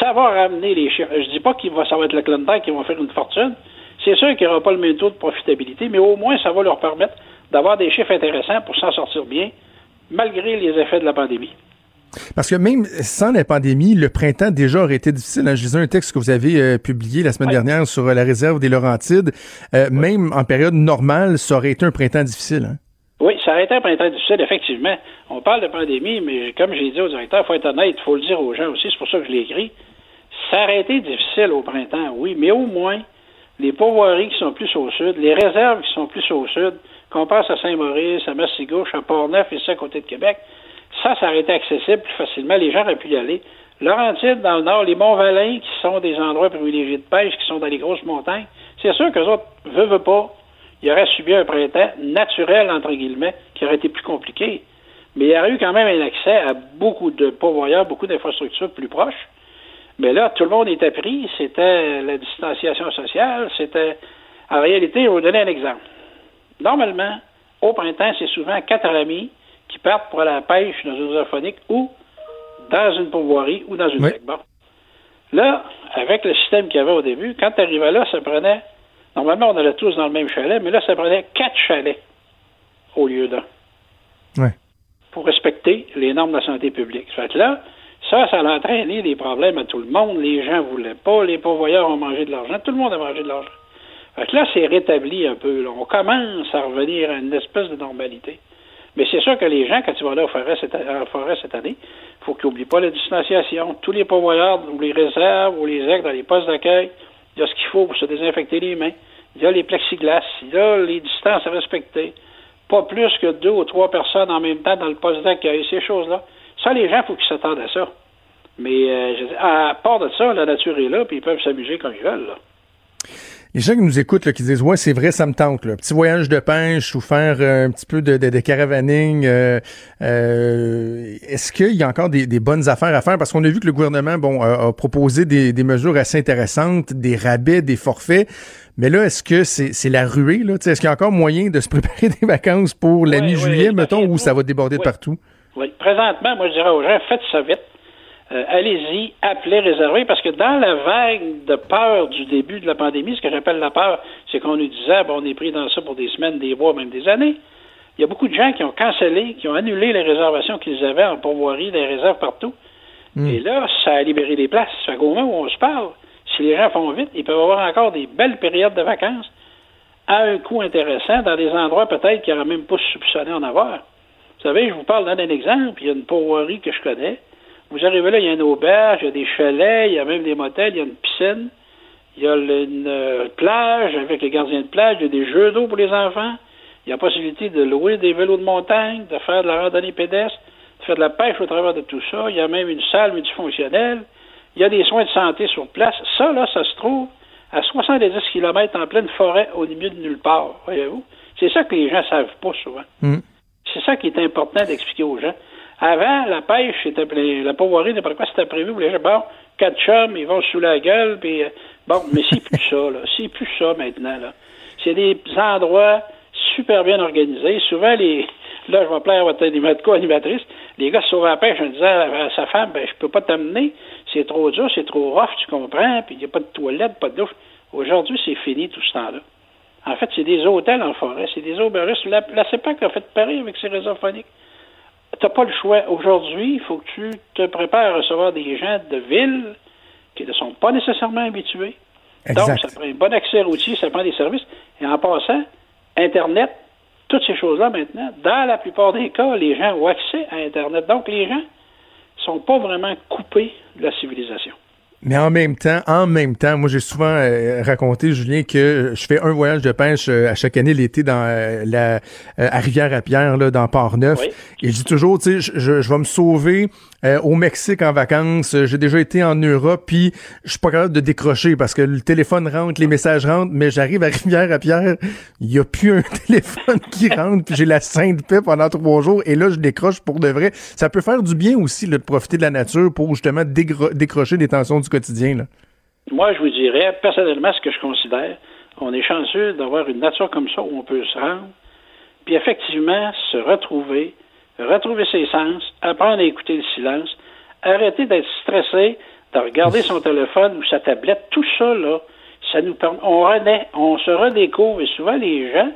ça va ramener les chiffres. Je dis pas que ça va être le clontaire qui vont faire une fortune. C'est sûr qu'il n'y aura pas le même taux de profitabilité, mais au moins, ça va leur permettre d'avoir des chiffres intéressants pour s'en sortir bien, malgré les effets de la pandémie. Parce que même sans la pandémie, le printemps déjà aurait été difficile. Je lisais un texte que vous avez publié la semaine dernière sur la réserve des Laurentides. Même en période normale, ça aurait été un printemps difficile. Hein? Oui, ça aurait été un printemps difficile, effectivement. On parle de pandémie, mais comme j'ai dit au directeur, il faut être honnête, il faut le dire aux gens aussi, c'est pour ça que je l'ai écrit. Ça aurait été difficile au printemps, oui, mais au moins, les pourvoiries qui sont plus au sud, les réserves qui sont plus au sud, qu'on passe à Saint-Maurice, à Mastigouche, à Port-Neuf et ça à côté de Québec, ça aurait été accessible plus facilement. Les gens auraient pu y aller. Laurentides, dans le nord, les Monts-Valin, qui sont des endroits privilégiés de pêche, qui sont dans les grosses montagnes, c'est sûr qu'eux autres, veulent pas, ils auraient subi un printemps naturel, entre guillemets, qui aurait été plus compliqué. Mais il y aurait eu quand même un accès à beaucoup de pourvoyeurs, beaucoup d'infrastructures plus proches. Mais là, tout le monde était pris. C'était la distanciation sociale. C'était... En réalité, je vais vous donner un exemple. Normalement, au printemps, c'est souvent 4 amis qui partent pour aller à la pêche dans une réserve faunique ou dans une pourvoirie ou dans une lac. Bon. Là, avec le système qu'il y avait au début, quand tu arrivais là, ça prenait... Normalement, on allait tous dans le même chalet, mais là, ça prenait 4 chalets au lieu d'un. Oui. Pour respecter les normes de la santé publique. Ça fait que là, ça a entraîné des problèmes à tout le monde. Les gens ne voulaient pas, les pourvoyeurs ont mangé de l'argent, tout le monde a mangé de l'argent. Fait que là, c'est rétabli un peu. Là. On commence à revenir à une espèce de normalité. Mais c'est sûr que les gens, quand ils vont aller en forêt cette année, il faut qu'ils n'oublient pas la distanciation. Tous les pourvoyeurs, ou les réserves, ou les actes dans les postes d'accueil, il y a ce qu'il faut pour se désinfecter les mains. Il y a les plexiglas, il y a les distances à respecter. Pas plus que 2 ou 3 personnes en même temps dans le poste d'accueil, ces choses-là. Ça, les gens, il faut qu'ils s'attendent à ça. Mais à part de ça, la nature est là, puis ils peuvent s'amuser comme ils veulent. Là. Les gens qui nous écoutent, là, qui disent « Ouais, c'est vrai, ça me tente. Là. Petit voyage de pêche ou faire un petit peu de caravaning. Est-ce qu'il y a encore des bonnes affaires à faire? Parce qu'on a vu que le gouvernement a proposé des mesures assez intéressantes, des rabais, des forfaits. Mais là, est-ce que c'est la ruée? Là? Est-ce qu'il y a encore moyen de se préparer des vacances pour la mi-juillet, mettons, où ça va déborder de partout? Oui. Présentement, moi, je dirais aux gens, faites ça vite. Allez-y, appelez, réservez, parce que dans la vague de peur du début de la pandémie, ce que j'appelle la peur, c'est qu'on nous disait, on est pris dans ça pour des semaines, des mois, même des années. Il y a beaucoup de gens qui ont cancellé, qui ont annulé les réservations qu'ils avaient en pourvoirie, des réserves partout. Et là, ça a libéré des places. Ça fait qu'au moment où on se parle, si les gens font vite, ils peuvent avoir encore des belles périodes de vacances à un coût intéressant dans des endroits peut-être qu'ils n'auraient même pas soupçonné en avoir. Vous savez, je vous parle d'un exemple, il y a une pourvoirie que je connais. Vous arrivez là, il y a une auberge, il y a des chalets, il y a même des motels, il y a une piscine, il y a une plage avec les gardiens de plage, il y a des jeux d'eau pour les enfants, il y a la possibilité de louer des vélos de montagne, de faire de la randonnée pédestre, de faire de la pêche au travers de tout ça, il y a même une salle multifonctionnelle, il y a des soins de santé sur place. Ça, là, ça se trouve à 70 km en pleine forêt au milieu de nulle part, voyez-vous. C'est ça que les gens savent pas souvent. Mm. C'est ça qui est important d'expliquer aux gens. Avant, la pêche, c'était la pauvrerie, n'importe quoi, c'était prévu pour les gens. Bon, quatre chums, ils vont sous la gueule, puis bon, mais c'est plus ça, là. C'est plus ça maintenant, là. C'est des endroits super bien organisés. Souvent, les... Là, je vais plaire à votre animatrice. Les gars se sauvent à la pêche en disant à sa femme, ben, je peux pas t'amener, c'est trop dur, c'est trop rough, tu comprends, puis il n'y a pas de toilette, pas de douche. Aujourd'hui, c'est fini tout ce temps-là. En fait, c'est des hôtels en forêt, c'est des aubergistes. La CEPAC a fait pareil avec ses réseaux phoniques. T'as pas le choix. Aujourd'hui, il faut que tu te prépares à recevoir des gens de ville qui ne sont pas nécessairement habitués. Exact. Donc, ça prend un bon accès routier, ça prend des services. Et en passant, Internet, toutes ces choses-là maintenant, dans la plupart des cas, les gens ont accès à Internet. Donc, les gens sont pas vraiment coupés de la civilisation. Mais en même temps, moi j'ai souvent raconté, Julien, que je fais un voyage de pêche à chaque année l'été dans à Rivière-à-Pierre, là, dans Port-Neuf. Oui. Et je dis toujours, tu sais, je vais me sauver au Mexique en vacances. J'ai déjà été en Europe, puis je suis pas capable de décrocher parce que le téléphone rentre, les messages rentrent, mais j'arrive à Rivière-à-Pierre, il n'y a plus un téléphone qui rentre, puis j'ai la sainte paix pendant 3 jours, et là je décroche pour de vrai. Ça peut faire du bien aussi là, de profiter de la nature pour justement décrocher des tensions du quotidien, là. Moi, je vous dirais, personnellement, ce que je considère, on est chanceux d'avoir une nature comme ça où on peut se rendre, puis effectivement, se retrouver ses sens, apprendre à écouter le silence, arrêter d'être stressé, de regarder son téléphone ou sa tablette, tout ça, là, ça nous permet, on renaît, on se redécouvre, et souvent, les gens,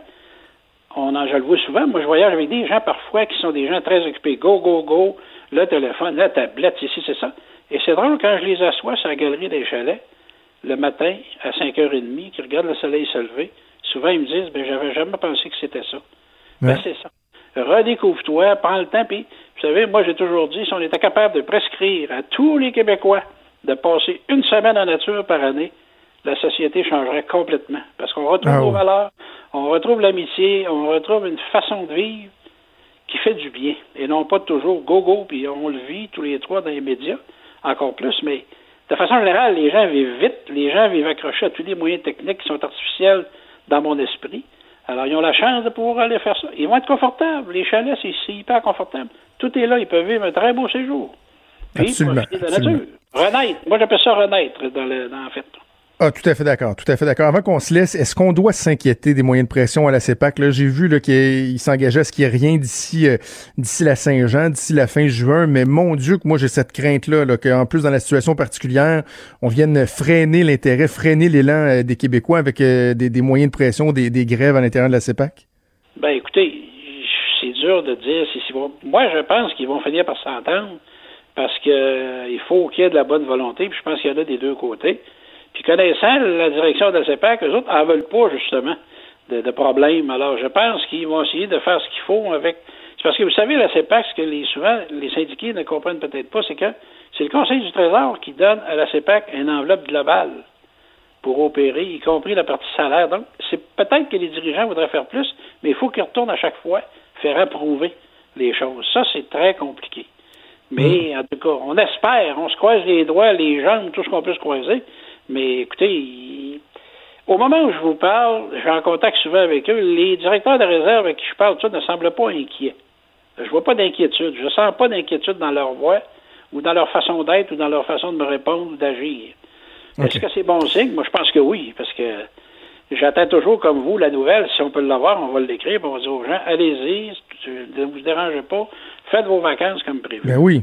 je le vois souvent, moi, je voyage avec des gens parfois qui sont des gens très occupés, go, go, go, le téléphone, la tablette, ici, c'est ça. Et c'est drôle, quand je les assois sur la galerie des chalets, le matin, à 5h30, qui regardent le soleil se lever, souvent ils me disent, ben j'avais jamais pensé que c'était ça. Ouais. Ben c'est ça. Redécouvre-toi, prends le temps, puis, vous savez, moi j'ai toujours dit, si on était capable de prescrire à tous les Québécois de passer une semaine en nature par année, la société changerait complètement. Parce qu'on retrouve nos valeurs, on retrouve l'amitié, on retrouve une façon de vivre qui fait du bien. Et non pas toujours go-go, puis on le vit tous les trois dans les médias. Encore plus, mais de façon générale, les gens vivent vite, les gens vivent accrochés à tous les moyens techniques qui sont artificiels dans mon esprit. Alors, ils ont la chance de pouvoir aller faire ça. Ils vont être confortables. Les chalets, c'est hyper confortable. Tout est là. Ils peuvent vivre un très beau séjour. Puis, absolument. Ils peuvent vivre de la nature. Renaître. Moi, j'appelle ça renaître, en fait. Ah, tout à fait d'accord, tout à fait d'accord. Avant qu'on se laisse, est-ce qu'on doit s'inquiéter des moyens de pression à la CEPAC? Là, j'ai vu là, qu'ils s'engageaient à ce qu'il n'y ait rien d'ici la Saint-Jean, d'ici la fin juin, mais mon Dieu que moi j'ai cette crainte-là, là, qu'en plus dans la situation particulière, on vienne freiner l'intérêt, freiner l'élan des Québécois avec des moyens de pression, des grèves à l'intérieur de la CEPAC. Ben écoutez, c'est dur de dire. Moi, je pense qu'ils vont finir par s'entendre parce que il faut qu'il y ait de la bonne volonté, puis je pense qu'il y en a des deux côtés. Puis connaissant la direction de la CEPAC, eux autres n'en veulent pas, justement, de problèmes. Alors, je pense qu'ils vont essayer de faire ce qu'il faut avec... C'est parce que, vous savez, la CEPAC, ce que souvent les syndiqués ne comprennent peut-être pas, c'est que c'est le Conseil du Trésor qui donne à la CEPAC une enveloppe globale pour opérer, y compris la partie salaire. Donc, c'est peut-être que les dirigeants voudraient faire plus, mais il faut qu'ils retournent à chaque fois faire approuver les choses. Ça, c'est très compliqué. Mais, en tout cas, on espère, on se croise les doigts, les jambes, tout ce qu'on peut se croiser. Mais écoutez, au moment où je vous parle, je suis en contact souvent avec eux, les directeurs de réserve avec qui je parle, ça ne semble pas inquiets. Je vois pas d'inquiétude, je sens pas d'inquiétude dans leur voix, ou dans leur façon d'être, ou dans leur façon de me répondre, ou d'agir. Okay. Est-ce que c'est bon signe? Moi, je pense que oui, parce que j'attends toujours, comme vous, la nouvelle. Si on peut l'avoir, on va l'écrire, puis on va dire aux gens, allez-y, ne vous dérangez pas, faites vos vacances comme prévu. Ben oui.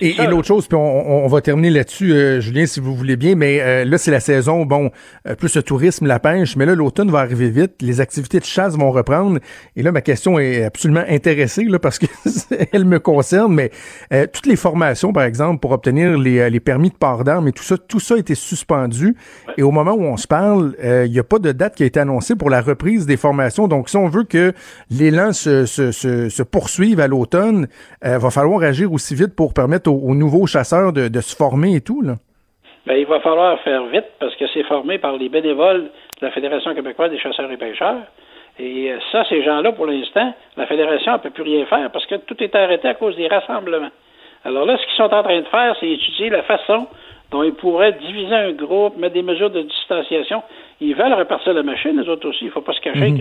Et l'autre chose, puis on va terminer là-dessus, Julien, si vous voulez bien, mais là, c'est la saison, bon, plus le tourisme, la pêche, mais là, l'automne va arriver vite, les activités de chasse vont reprendre, et là, ma question est absolument intéressée, là, parce que elle me concerne, mais toutes les formations, par exemple, pour obtenir les permis de port d'armes et tout ça a été suspendu, et au moment où on se parle, il n'y a pas de date qui a été annoncée pour la reprise des formations, donc si on veut que l'élan se poursuive à l'automne, va falloir agir aussi vite pour permettre aux nouveaux chasseurs de se former et tout, là? Bien, il va falloir faire vite parce que c'est formé par les bénévoles de la Fédération québécoise des chasseurs et pêcheurs. Et ça, ces gens-là, pour l'instant, la Fédération ne peut plus rien faire parce que tout est arrêté à cause des rassemblements. Alors là, ce qu'ils sont en train de faire, c'est étudier la façon Donc, ils pourraient diviser un groupe, mettre des mesures de distanciation. Ils veulent repartir la machine, les autres aussi. Il ne faut pas se cacher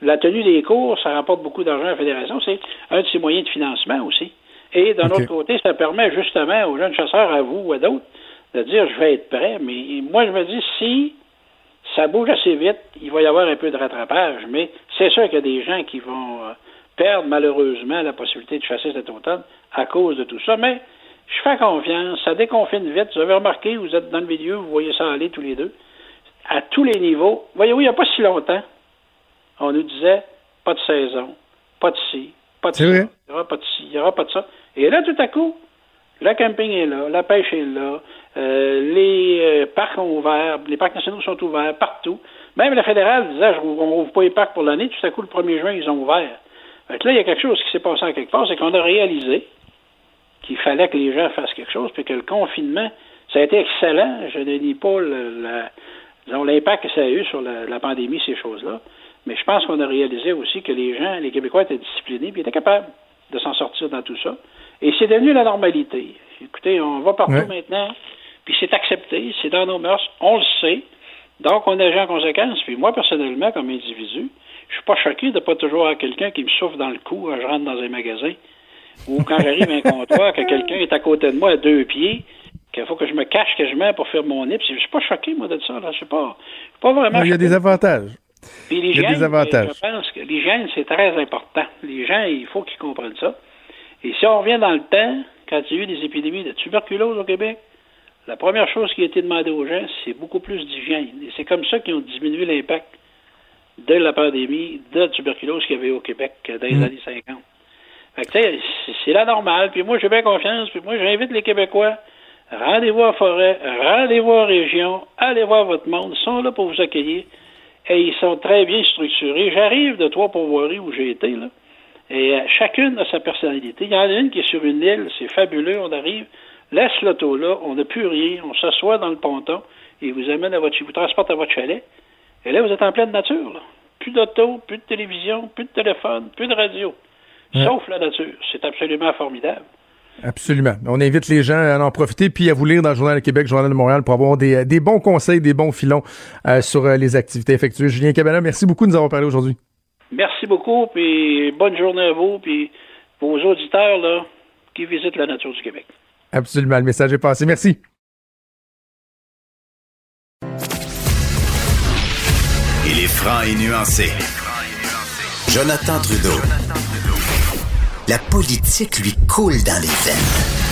que la tenue des cours, ça rapporte beaucoup d'argent à la Fédération. C'est un de ses moyens de financement aussi. Et d'un autre côté, ça permet justement aux jeunes chasseurs, à vous ou à d'autres, de dire « je vais être prêt ». Mais moi, je me dis, si ça bouge assez vite, il va y avoir un peu de rattrapage. Mais c'est sûr qu'il y a des gens qui vont perdre malheureusement la possibilité de chasser cet automne à cause de tout ça. Mais je fais confiance, ça déconfine vite. Vous avez remarqué, vous êtes dans le milieu, vous voyez ça aller tous les deux, à tous les niveaux. Voyez-vous, il n'y a pas si longtemps, on nous disait pas de saison, pas de ci, pas de ça, il n'y aura pas de ci, il n'y aura pas de ça. Et là, tout à coup, le camping est là, la pêche est là, les parcs ont ouvert, les parcs nationaux sont ouverts partout. Même la fédérale disait on n'ouvre pas les parcs pour l'année, tout à coup, le 1er juin, ils ont ouvert. Donc là, il y a quelque chose qui s'est passé en quelque part, c'est qu'on a réalisé qu'il fallait que les gens fassent quelque chose, puis que le confinement, ça a été excellent. Je ne dis pas l'impact que ça a eu sur la pandémie, ces choses-là, mais je pense qu'on a réalisé aussi que les gens, les Québécois étaient disciplinés, puis étaient capables de s'en sortir dans tout ça. Et c'est devenu la normalité. Écoutez, on va partout maintenant, puis c'est accepté, c'est dans nos mœurs, on le sait, donc on agit en conséquence. Puis moi, personnellement, comme individu, je suis pas choqué de ne pas toujours avoir quelqu'un qui me souffle dans le cou quand je rentre dans un magasin, ou quand j'arrive à un comptoir, que quelqu'un est à côté de moi à 2 pieds, qu'il faut que je me cache quasiment pour faire mon nip. Je suis pas choqué, moi, de ça. Là. Je suis pas vraiment. Il y a des avantages. Puis l'hygiène, il y a des avantages. Je pense que l'hygiène, c'est très important. Les gens, il faut qu'ils comprennent ça. Et si on revient dans le temps, quand il y a eu des épidémies de tuberculose au Québec, la première chose qui a été demandée aux gens, c'est beaucoup plus d'hygiène. Et c'est comme ça qu'ils ont diminué l'impact de la pandémie de tuberculose qu'il y avait au Québec dans les années 50. Fait que, tu sais, c'est la normale. Puis moi, j'ai bien confiance. Puis moi, j'invite les Québécois, rendez-vous en forêt, rendez-vous en région, allez voir votre monde. Ils sont là pour vous accueillir. Et ils sont très bien structurés. J'arrive de 3 pourvoiries où j'ai été, là. Et chacune a sa personnalité. Il y en a une qui est sur une île, c'est fabuleux, on arrive, laisse l'auto là, on n'a plus rien, on s'assoit dans le ponton, et vous amène à votre, il vous transporte à votre chalet. Et là, vous êtes en pleine nature, là. Plus d'auto, plus de télévision, plus de téléphone, plus de radio. Sauf la nature. C'est absolument formidable. Absolument. On invite les gens à en profiter puis à vous lire dans le Journal de Québec, Journal de Montréal pour avoir des bons conseils, des bons filons sur les activités effectuées. Julien Cabana, merci beaucoup de nous avoir parlé aujourd'hui. Merci beaucoup, puis bonne journée à vous, puis vos auditeurs là, qui visitent la nature du Québec. Absolument, le message est passé. Merci. Il est franc et nuancé. Jonathan Trudeau. La politique lui coule dans les veines.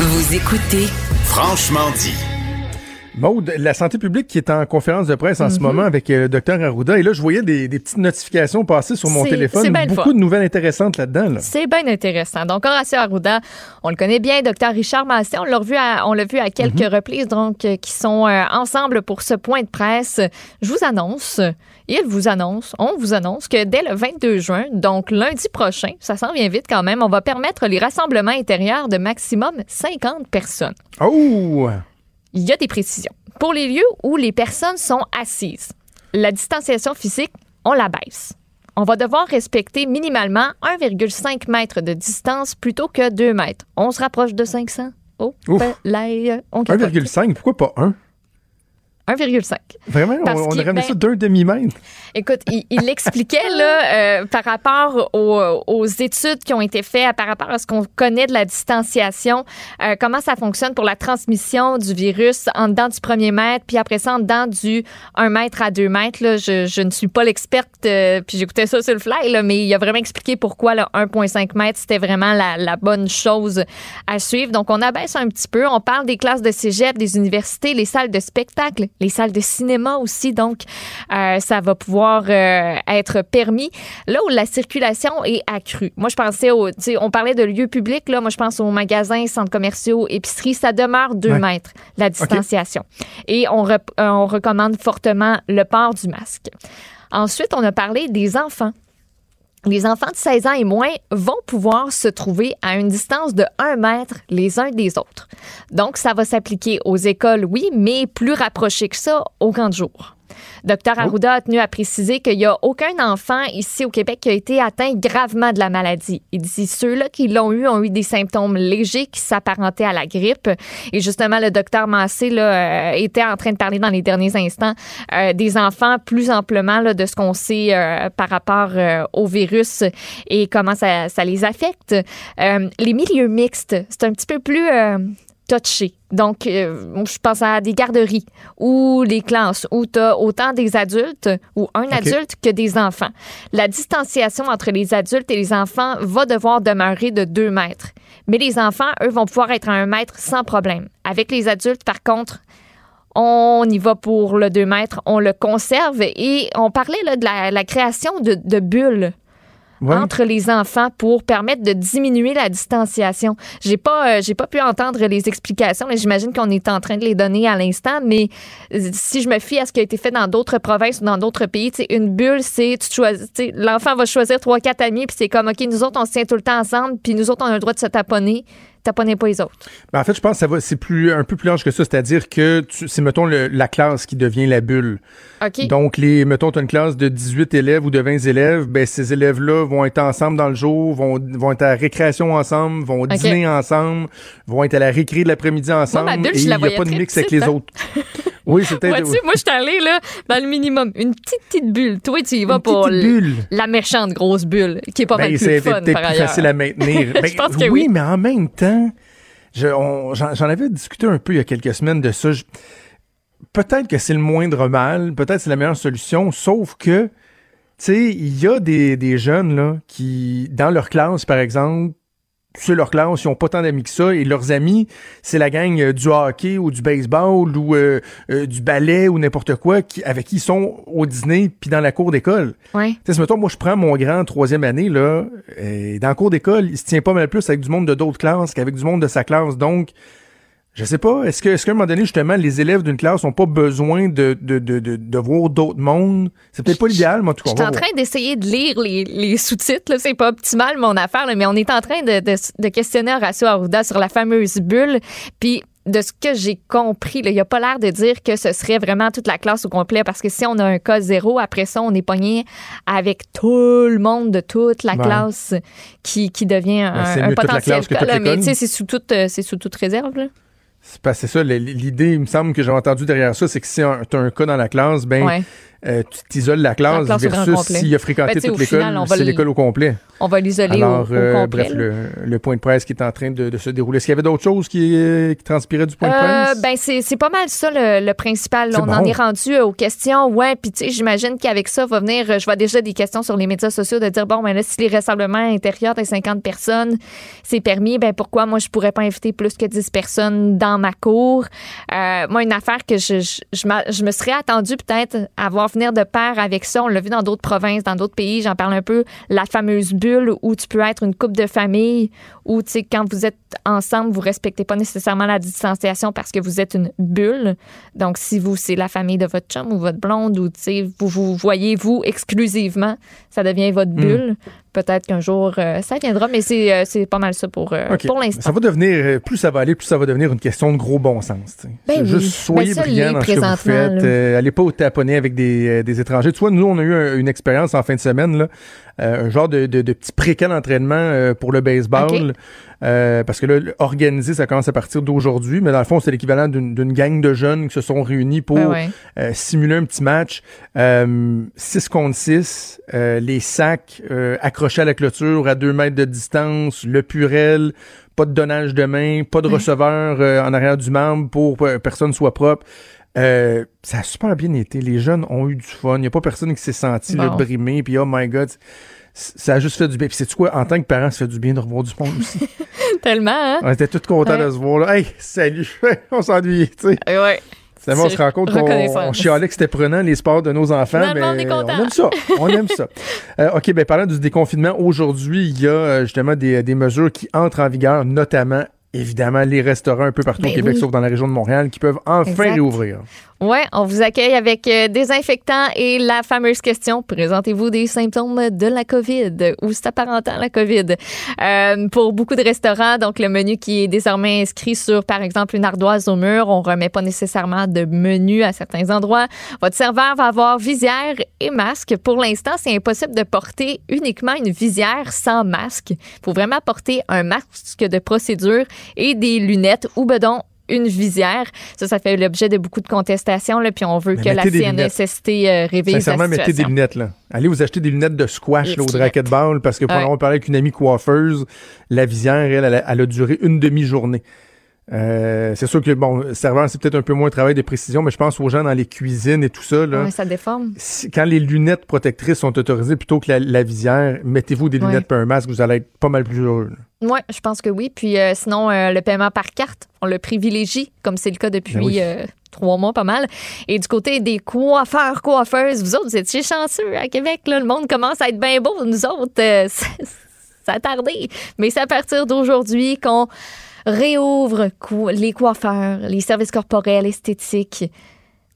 Vous écoutez Franchement dit. Maude, la santé publique qui est en conférence de presse en ce moment avec le docteur Arruda, et là, je voyais des petites notifications passer sur mon téléphone. C'est bien beaucoup de nouvelles intéressantes là-dedans. Là. C'est bien intéressant. Donc, Horacio Arruda, on le connaît bien, docteur Richard Massé, on l'a vu à quelques reprises, donc, qui sont ensemble pour ce point de presse. Je vous annonce, on vous annonce que dès le 22 juin, donc lundi prochain, ça s'en vient vite quand même, on va permettre les rassemblements intérieurs de maximum 50 personnes. Oh! Il y a des précisions. Pour les lieux où les personnes sont assises, la distanciation physique, on la baisse. On va devoir respecter minimalement 1,5 mètre de distance plutôt que 2 mètres. On se rapproche de 500. Oh, on 1,5, pourquoi pas 1? 1,5. Vraiment? On aurait mis ça d'un demi-mètre? Écoute, il expliquait là, par rapport aux études qui ont été faites, par rapport à ce qu'on connaît de la distanciation, comment ça fonctionne pour la transmission du virus en dedans du 1er mètre, puis après ça en dedans du 1 mètre à 2 mètres. Là, je ne suis pas l'experte, puis j'écoutais ça sur le fly, là, mais il a vraiment expliqué pourquoi le 1,5 mètre, c'était vraiment la bonne chose à suivre. Donc, on abaisse un petit peu. On parle des classes de cégep, des universités, les salles de spectacle, les salles de cinéma aussi, donc ça va pouvoir être permis. Là où la circulation est accrue. Moi, je pensais on parlait de lieux publics, là, moi je pense aux magasins, centres commerciaux, épiceries, ça demeure 2 mètres, la distanciation. Okay. Et on recommande fortement le port du masque. Ensuite, on a parlé des enfants. Les enfants de 16 ans et moins vont pouvoir se trouver à une distance de 1 mètre les uns des autres. Donc, ça va s'appliquer aux écoles, oui, mais plus rapproché que ça au camp de jour. Dr Arruda a tenu à préciser qu'il n'y a aucun enfant ici au Québec qui a été atteint gravement de la maladie. Il dit ceux-là qui l'ont eu ont eu des symptômes légers qui s'apparentaient à la grippe. Et justement, le docteur Massé était en train de parler dans les derniers instants des enfants plus amplement de ce qu'on sait par rapport au virus et comment ça les affecte. Les milieux mixtes, c'est un petit peu plus... touché. Donc, je pense à des garderies ou des classes où tu as autant des adultes ou un adulte que des enfants. La distanciation entre les adultes et les enfants va devoir demeurer de 2 mètres. Mais les enfants, eux, vont pouvoir être à 1 mètre sans problème. Avec les adultes, par contre, on y va pour le 2 mètres, on le conserve. Et on parlait de la création de bulles. Ouais. Entre les enfants pour permettre de diminuer la distanciation. J'ai pas pu entendre les explications, mais j'imagine qu'on est en train de les donner à l'instant, mais si je me fie à ce qui a été fait dans d'autres provinces ou dans d'autres pays, une bulle, c'est tu choisis, l'enfant va choisir 3-4 amis, puis c'est comme, OK, nous autres, on se tient tout le temps ensemble, puis nous autres, on a le droit de se taponner. Taponnez pas les autres. Ben en fait, je pense que c'est un peu plus large que ça, c'est-à-dire que c'est, mettons, la classe qui devient la bulle. Okay. Donc, mettons, tu as une classe de 18 élèves ou de 20 élèves, ben ces élèves-là vont être ensemble dans le jour, vont être à la récréation ensemble, vont dîner ensemble, vont être à la récré de l'après-midi ensemble, moi, ma bulle, et il n'y a pas de mix avec les autres. Oui, c'était... Moi, je suis allée, dans le minimum, une petite bulle. Toi, tu y vas pour la méchante grosse bulle, qui est pas mal plus fun, par ailleurs. C'est facile à maintenir. Je pense que oui, mais en même temps, j'en avais discuté un peu il y a quelques semaines de ça. Peut-être que c'est le moindre mal, peut-être que c'est la meilleure solution, sauf que, tu sais, il y a des jeunes là qui, dans leur classe, par exemple, c'est leur classe, ils n'ont pas tant d'amis que ça, et leurs amis, c'est la gang du hockey ou du baseball ou du ballet ou n'importe quoi, avec qui ils sont au dîner puis dans la cour d'école. Oui. Tu sais, mettons, moi, je prends mon grand 3e année, là, et dans la cour d'école, il se tient pas mal plus avec du monde de d'autres classes qu'avec du monde de sa classe, donc... Je sais pas, est-ce qu'à un moment donné, justement, les élèves d'une classe n'ont pas besoin de voir d'autres mondes? C'est peut-être pas l'idéal, mais en tout cas. Je suis en train d'essayer de lire les sous-titres, là. C'est pas optimal, mon affaire, là, mais on est en train de questionner Horacio Arruda sur la fameuse bulle. Puis, de ce que j'ai compris, il n'y a pas l'air de dire que ce serait vraiment toute la classe au complet, parce que si on a un cas 0, après ça, on est pogné avec tout le monde de toute la classe qui devient un potentiel cas. Là, mais tu sais, c'est sous toute réserve, là. C'est ça, l'idée, il me semble que j'ai entendu derrière ça, c'est que si tu as un cas dans la classe, tu t'isoles la classe versus s'il a fréquenté toute l'école, c'est l'école au complet. On va l'isoler au complet. Bref, le point de presse qui est en train de se dérouler. Est-ce qu'il y avait d'autres choses qui transpiraient du point de presse? Ben c'est pas mal ça le principal. On en est rendu aux questions. Ouais, puis tu sais, j'imagine qu'avec ça va venir, je vois déjà des questions sur les médias sociaux de dire, bon, ben là, si les rassemblements intérieurs de 50 personnes, c'est permis, ben pourquoi moi je pourrais pas inviter plus que 10 personnes dans ma cour? Moi, une affaire que je me serais attendue peut-être à voir venir de pair avec ça, on l'a vu dans d'autres provinces, dans d'autres pays, j'en parle un peu, la fameuse bulle où tu peux être une couple de famille, où tu sais, quand vous êtes ensemble, vous respectez pas nécessairement la distanciation parce que vous êtes une bulle. Donc, si vous, c'est la famille de votre chum ou votre blonde, ou tu sais, vous voyez vous exclusivement, ça devient votre bulle. Peut-être qu'un jour, ça viendra, mais c'est pas mal ça pour l'instant. Ça va devenir, plus ça va aller, plus ça va devenir une question de gros bon sens. Ben oui. Juste soyez brillants dans ce que vous faites. Allez pas au taponner avec des étrangers. Tu vois, nous, on a eu une expérience en fin de semaine, là, un genre de petit pré-camp d'entraînement pour le baseball. Okay. Parce que là, organisé, ça commence à partir d'aujourd'hui, mais dans le fond, c'est l'équivalent d'une gang de jeunes qui se sont réunis pour simuler un petit match. 6 contre 6, les sacs accrochés à la clôture à 2 mètres de distance, le purel, pas de donnage de main, pas de receveur en arrière du membre pour que personne soit propre. Ça a super bien été. Les jeunes ont eu du fun. Il n'y a pas personne qui s'est senti brimé, puis oh my God... Ça a juste fait du bien. Puis, sais-tu quoi? En tant que parent, ça fait du bien de revoir du monde aussi. Tellement, hein? On était tous contents de se voir là. Hey, salut! On s'ennuyait, tu sais. Ouais. Finalement, on se rend compte qu'on chialait que c'était prenant, les sports de nos enfants. Finalement, mais on aime ça. On aime ça. OK, bien, parlant du déconfinement, aujourd'hui, il y a justement des mesures qui entrent en vigueur, notamment, évidemment, les restaurants un peu partout au Québec, sauf dans la région de Montréal, qui peuvent enfin réouvrir. Oui, on vous accueille avec désinfectant et la fameuse question, présentez-vous des symptômes de la COVID ou c'est apparentant à la COVID? Pour beaucoup de restaurants, donc le menu qui est désormais inscrit sur, par exemple, une ardoise au mur, on ne remet pas nécessairement de menu à certains endroits. Votre serveur va avoir visière et masque. Pour l'instant, c'est impossible de porter uniquement une visière sans masque. Il faut vraiment porter un masque de procédure et des lunettes ou bedons, une visière. Ça fait l'objet de beaucoup de contestations, là, puis on veut que la CNSST révise la situation. Sincèrement, mettez des lunettes, là. Allez vous acheter des lunettes de squash, là, ou de racquetball, parce que pendant qu'on parlait avec une amie coiffeuse, la visière, elle a duré une demi-journée. C'est sûr que, bon, serveur, c'est peut-être un peu moins de travail de précision, mais je pense aux gens dans les cuisines et tout ça, là. Oui, ça déforme. Quand les lunettes protectrices sont autorisées plutôt que la visière, mettez-vous des lunettes et un masque, vous allez être pas mal plus heureux, là. Oui, je pense que oui. Puis sinon, le paiement par carte, on le privilégie, comme c'est le cas depuis 3 mois, pas mal. Et du côté des coiffeurs, coiffeuses, vous autres, vous étiez chanceux à Québec, là. Le monde commence à être bien beau. Nous autres, ça a tardé. Mais c'est à partir d'aujourd'hui qu'on réouvre les coiffeurs, les services corporels, esthétiques.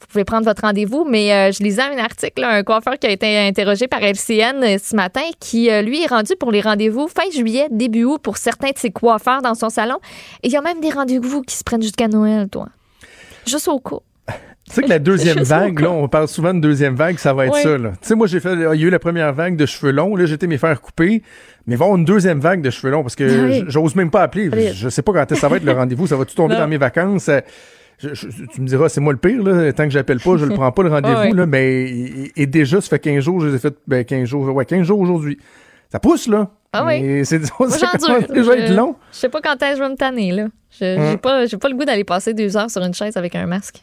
Vous pouvez prendre votre rendez-vous, mais je lisais un article, là, un coiffeur qui a été interrogé par LCN ce matin, qui, lui, est rendu pour les rendez-vous fin juillet, début août pour certains de ses coiffeurs dans son salon. Et il y a même des rendez-vous qui se prennent jusqu'à Noël, toi. Juste au coup. Tu sais que la deuxième vague, là, on parle souvent de deuxième vague, ça va être ça, là. Tu sais, moi, il y a eu la première vague de cheveux longs, là, j'étais mes faire couper, mais il va y avoir une deuxième vague de cheveux longs parce que j'ose même pas appeler. Allez. Je sais pas quand ça va être le rendez-vous, ça va-tu tomber dans mes vacances? Tu me diras, c'est moi le pire, là, tant que j'appelle pas, je le prends pas le rendez-vous, là, mais et déjà, ça fait 15 jours, je les ai fait, 15 jours aujourd'hui. Ça pousse, là. Ah oui. Et c'est moi, déjà être long. Je sais pas quand est-ce que je vais me tanner, là. J'ai pas le goût d'aller passer 2 heures sur une chaise avec un masque.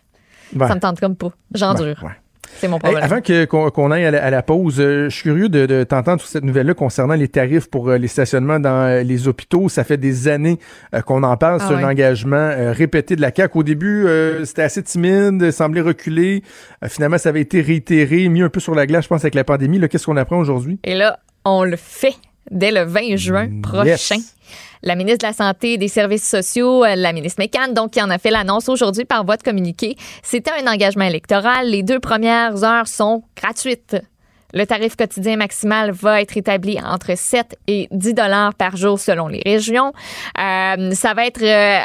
Ça me tente comme pas. J'endure. C'est mon problème. Hey, avant qu'on aille à la pause, je suis curieux de t'entendre sur cette nouvelle-là concernant les tarifs pour les stationnements dans les hôpitaux. Ça fait des années qu'on en parle. C'est un engagement répété de la CAQ. Au début, c'était assez timide, semblait reculer. Finalement, ça avait été réitéré, mis un peu sur la glace, je pense, avec la pandémie. Là, qu'est-ce qu'on apprend aujourd'hui? Et là, on le fait dès le 20 juin prochain. La ministre de la Santé et des Services sociaux, la ministre Mécan, donc, qui en a fait l'annonce aujourd'hui par voie de communiqué. C'était un engagement électoral. Les 2 premières heures sont gratuites. Le tarif quotidien maximal va être établi entre 7 et 10 $ par jour selon les régions. Ça va être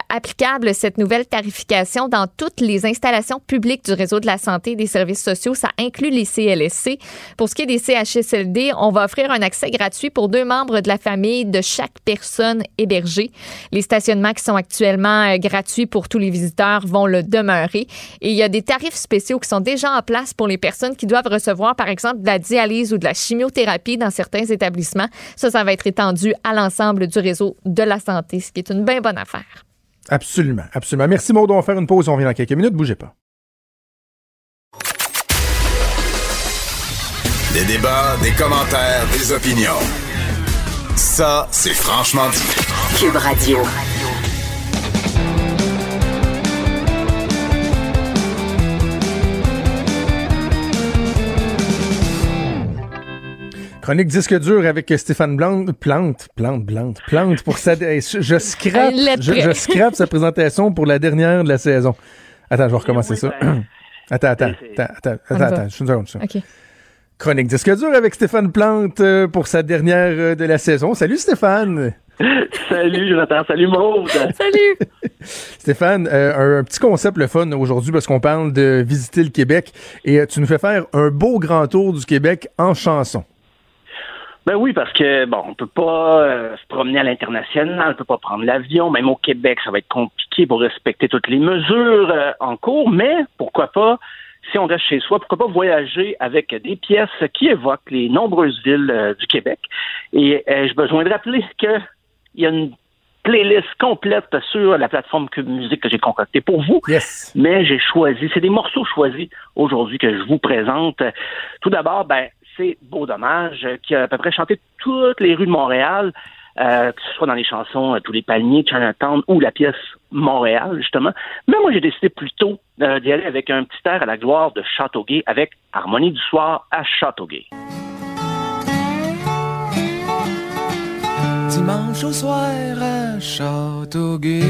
applicable, cette nouvelle tarification, dans toutes les installations publiques du réseau de la santé et des services sociaux. Ça inclut les CLSC. Pour ce qui est des CHSLD, on va offrir un accès gratuit pour 2 membres de la famille de chaque personne hébergée. Les stationnements qui sont actuellement gratuits pour tous les visiteurs vont le demeurer. Et il y a des tarifs spéciaux qui sont déjà en place pour les personnes qui doivent recevoir, par exemple, de la dialyse ou de la chimiothérapie dans certains établissements. Ça va être étendu à l'ensemble du réseau de la santé, ce qui est une bien bonne affaire. Absolument, absolument. Merci Maude, on va faire une pause, on revient dans quelques minutes, bougez pas. Des débats, des commentaires, des opinions. Ça, c'est franchement dit. QUB Radio. Chronique disque dur avec Stéphane Plante pour sa... Je scrape sa présentation pour la dernière de la saison. Attends, je vais recommencer ça. Attends, je suis une seconde. OK. Chronique disque dur avec Stéphane Plante pour sa dernière de la saison. Salut Stéphane! Salut Jonathan, salut Maude. Salut Stéphane, un petit concept le fun aujourd'hui parce qu'on parle de visiter le Québec et tu nous fais faire un beau grand tour du Québec en chanson. Ben oui, parce que, bon, on peut pas se promener à l'international, on peut pas prendre l'avion, même au Québec, ça va être compliqué pour respecter toutes les mesures en cours, mais pourquoi pas, si on reste chez soi, pourquoi pas voyager avec des pièces qui évoquent les nombreuses villes du Québec. Et je voudrais rappeler qu'il y a une playlist complète sur la plateforme QUB Musique que j'ai concoctée pour vous. Yes. Mais c'est des morceaux choisis aujourd'hui que je vous présente. Tout d'abord, c'est Beau Dommage, qui a à peu près chanté toutes les rues de Montréal, que ce soit dans les chansons Tous les Palmiers, Chinatown ou la pièce Montréal, justement. Mais moi, j'ai décidé plutôt d'y aller avec un petit air à la gloire de Châteauguay avec Harmonie du soir à Châteauguay. Dimanche au soir à Châteauguay,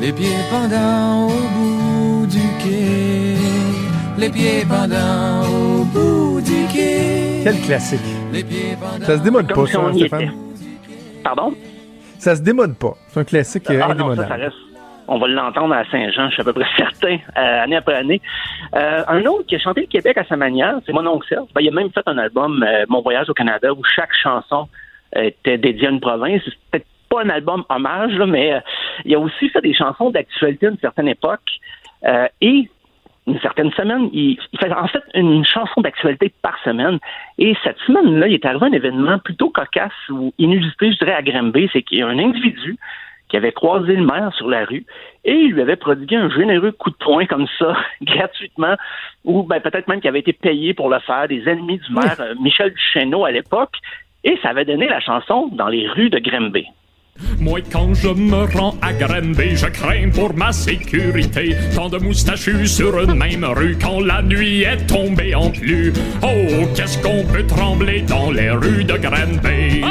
les pieds pendants au bout bout du quai, les pieds pendants au bout du quai. Quel classique. Ça se démode pas, ça, Stéphane. Pardon? Ça se démode pas. C'est un classique indémodable. Non, ça reste... On va l'entendre à Saint-Jean, je suis à peu près certain, année après année. Un autre qui a chanté le Québec à sa manière, c'est mon oncle Serge. Ben, il a même fait un album, Mon voyage au Canada, où chaque chanson était dédiée à une province. C'était peut-être pas un album hommage, là, mais il a aussi fait des chansons d'actualité à une certaine époque. Et une certaine semaine, il fait en fait une chanson d'actualité par semaine. Et cette semaine-là, il est arrivé un événement plutôt cocasse ou inusité, je dirais, à Granby. C'est qu'il y a un individu qui avait croisé le maire sur la rue et il lui avait prodigué un généreux coup de poing comme ça, gratuitement, ou ben, peut-être même qu'il avait été payé pour le faire, des ennemis du maire, Michel Duchesneau à l'époque, et ça avait donné la chanson dans les rues de Granby. Moi, quand je me rends à Granby, je crains pour ma sécurité. Tant de moustachus sur une même rue quand la nuit est tombée en pluie. Oh, qu'est-ce qu'on peut trembler dans les rues de Granby.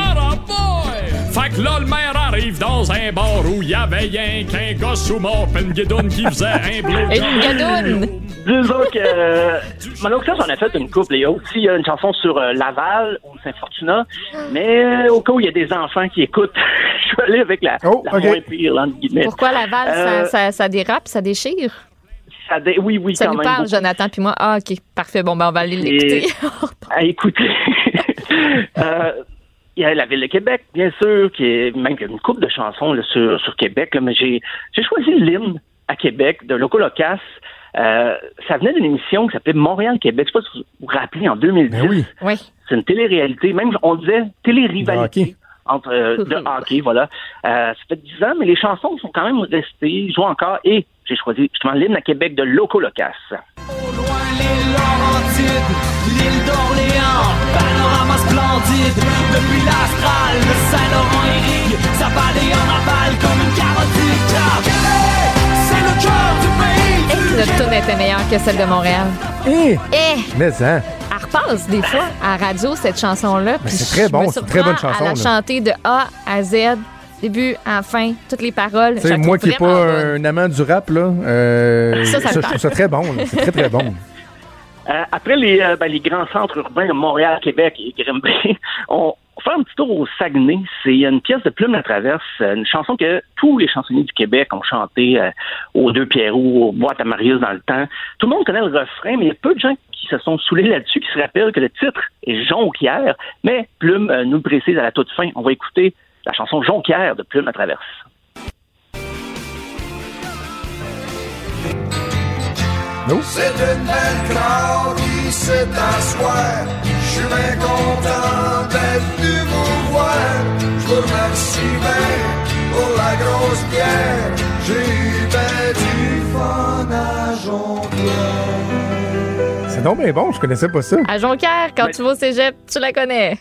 Fait que là, le maire arrive dans un bar où il y avait rien qu'un gosse sous mort pis une guédoune qui faisait un bleu. Une guédoune! Disons que Monoclase en a fait une couple. Il y a aussi une chanson sur Laval ou Saint-Fortuna, mais au cas où il y a des enfants qui écoutent, je suis allé avec la moins pire, entre guillemets. Pourquoi Laval, ça dérape, ça déchire? Oui, ça quand nous même. Ça parle, beaucoup. Jonathan, puis moi, ah, OK, parfait, bon, ben on va aller l'écouter. À écouter. Il y a la Ville de Québec, bien sûr, qui est même une couple de chansons là, sur Québec, là, mais j'ai choisi l'hymne à Québec de Loco Locas. Ça venait d'une émission qui s'appelait Montréal-Québec. Je ne sais pas si vous vous rappelez, en 2010. Oui. Oui. C'est une télé-réalité, même on disait télé-rivalité entre le hockey, voilà. Ça fait 10 ans, mais les chansons sont quand même restées, jouent encore, et j'ai choisi justement l'hymne à Québec de Loco Locas. Au loin les Laurentides, l'île d'Orléans, panorama splendide, depuis l'Astral, le Saint-Laurent irrigue, ça balaye en aval comme une carotte. Québec, c'est le cœur du pays. Et que notre tourne était meilleure que celle de Montréal. Mais ça. Elle repasse des fois à la radio cette chanson-là. Mais c'est très bon, c'est une très bonne chanson. Elle a chanté de A à Z. Début, à la fin, toutes les paroles. Tu sais, moi qui n'ai pas un amant du rap, là, je trouve ça très bon. Là. C'est très, très bon. Après les grands centres urbains, Montréal, Québec et Granby, on fait un petit tour au Saguenay. C'est une pièce de Plume Latraverse, une chanson que tous les chansonniers du Québec ont chantée aux Deux Pierrots, aux Boîtes à Marius dans le temps. Tout le monde connaît le refrain, mais il y a peu de gens qui se sont saoulés là-dessus, qui se rappellent que le titre est Jonquière, mais Plume nous le précise à la toute fin. On va écouter la chanson Jonquière de Plume Latraverse. No? C'est une belle crowd qui s'est asseoir. Je suis bien content d'être venu vous voir. Je vous remercie bien pour la grosse bière. J'ai eu bien du fun à Jonquière. C'est non mais bon, je connaissais pas ça. À Jonquière, quand tu vas au cégep, tu la connais.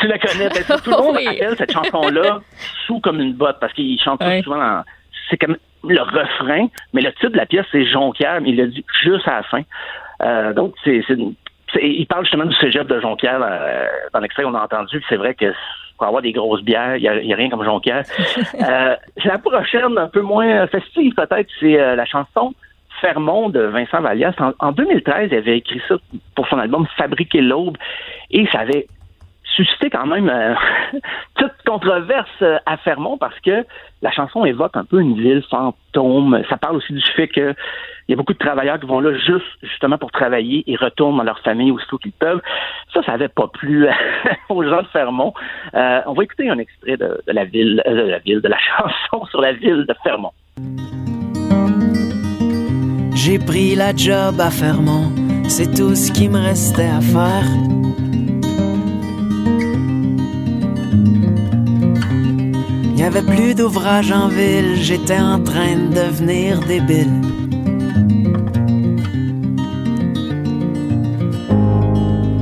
Tu la connais. Ben, tout le monde appelle cette chanson-là sous comme une botte parce qu'ils chantent souvent dans... C'est comme le refrain, mais le titre de la pièce, c'est Jonquière, mais il l'a dit juste à la fin. Donc, il parle justement du cégep de Jonquière dans l'extrait qu'on a entendu. C'est vrai que pour avoir des grosses bières, il n'y a rien comme Jonquière. La prochaine, un peu moins festive peut-être, c'est la chanson Fermont de Vincent Vallière. En 2013, il avait écrit ça pour son album Fabriquer l'aube et ça avait suscité quand même toute controverse à Fermont parce que la chanson évoque un peu une ville fantôme. Ça parle aussi du fait qu'il y a beaucoup de travailleurs qui vont là juste justement pour travailler et retournent dans leur famille aussitôt qu'ils peuvent. Ça n'avait pas plu aux gens de Fermont. On va écouter un extrait de la chanson sur la ville de Fermont. J'ai pris la job à Fermont, c'est tout ce qui me restait à faire. Il n'y avait plus d'ouvrage en ville, j'étais en train de devenir débile.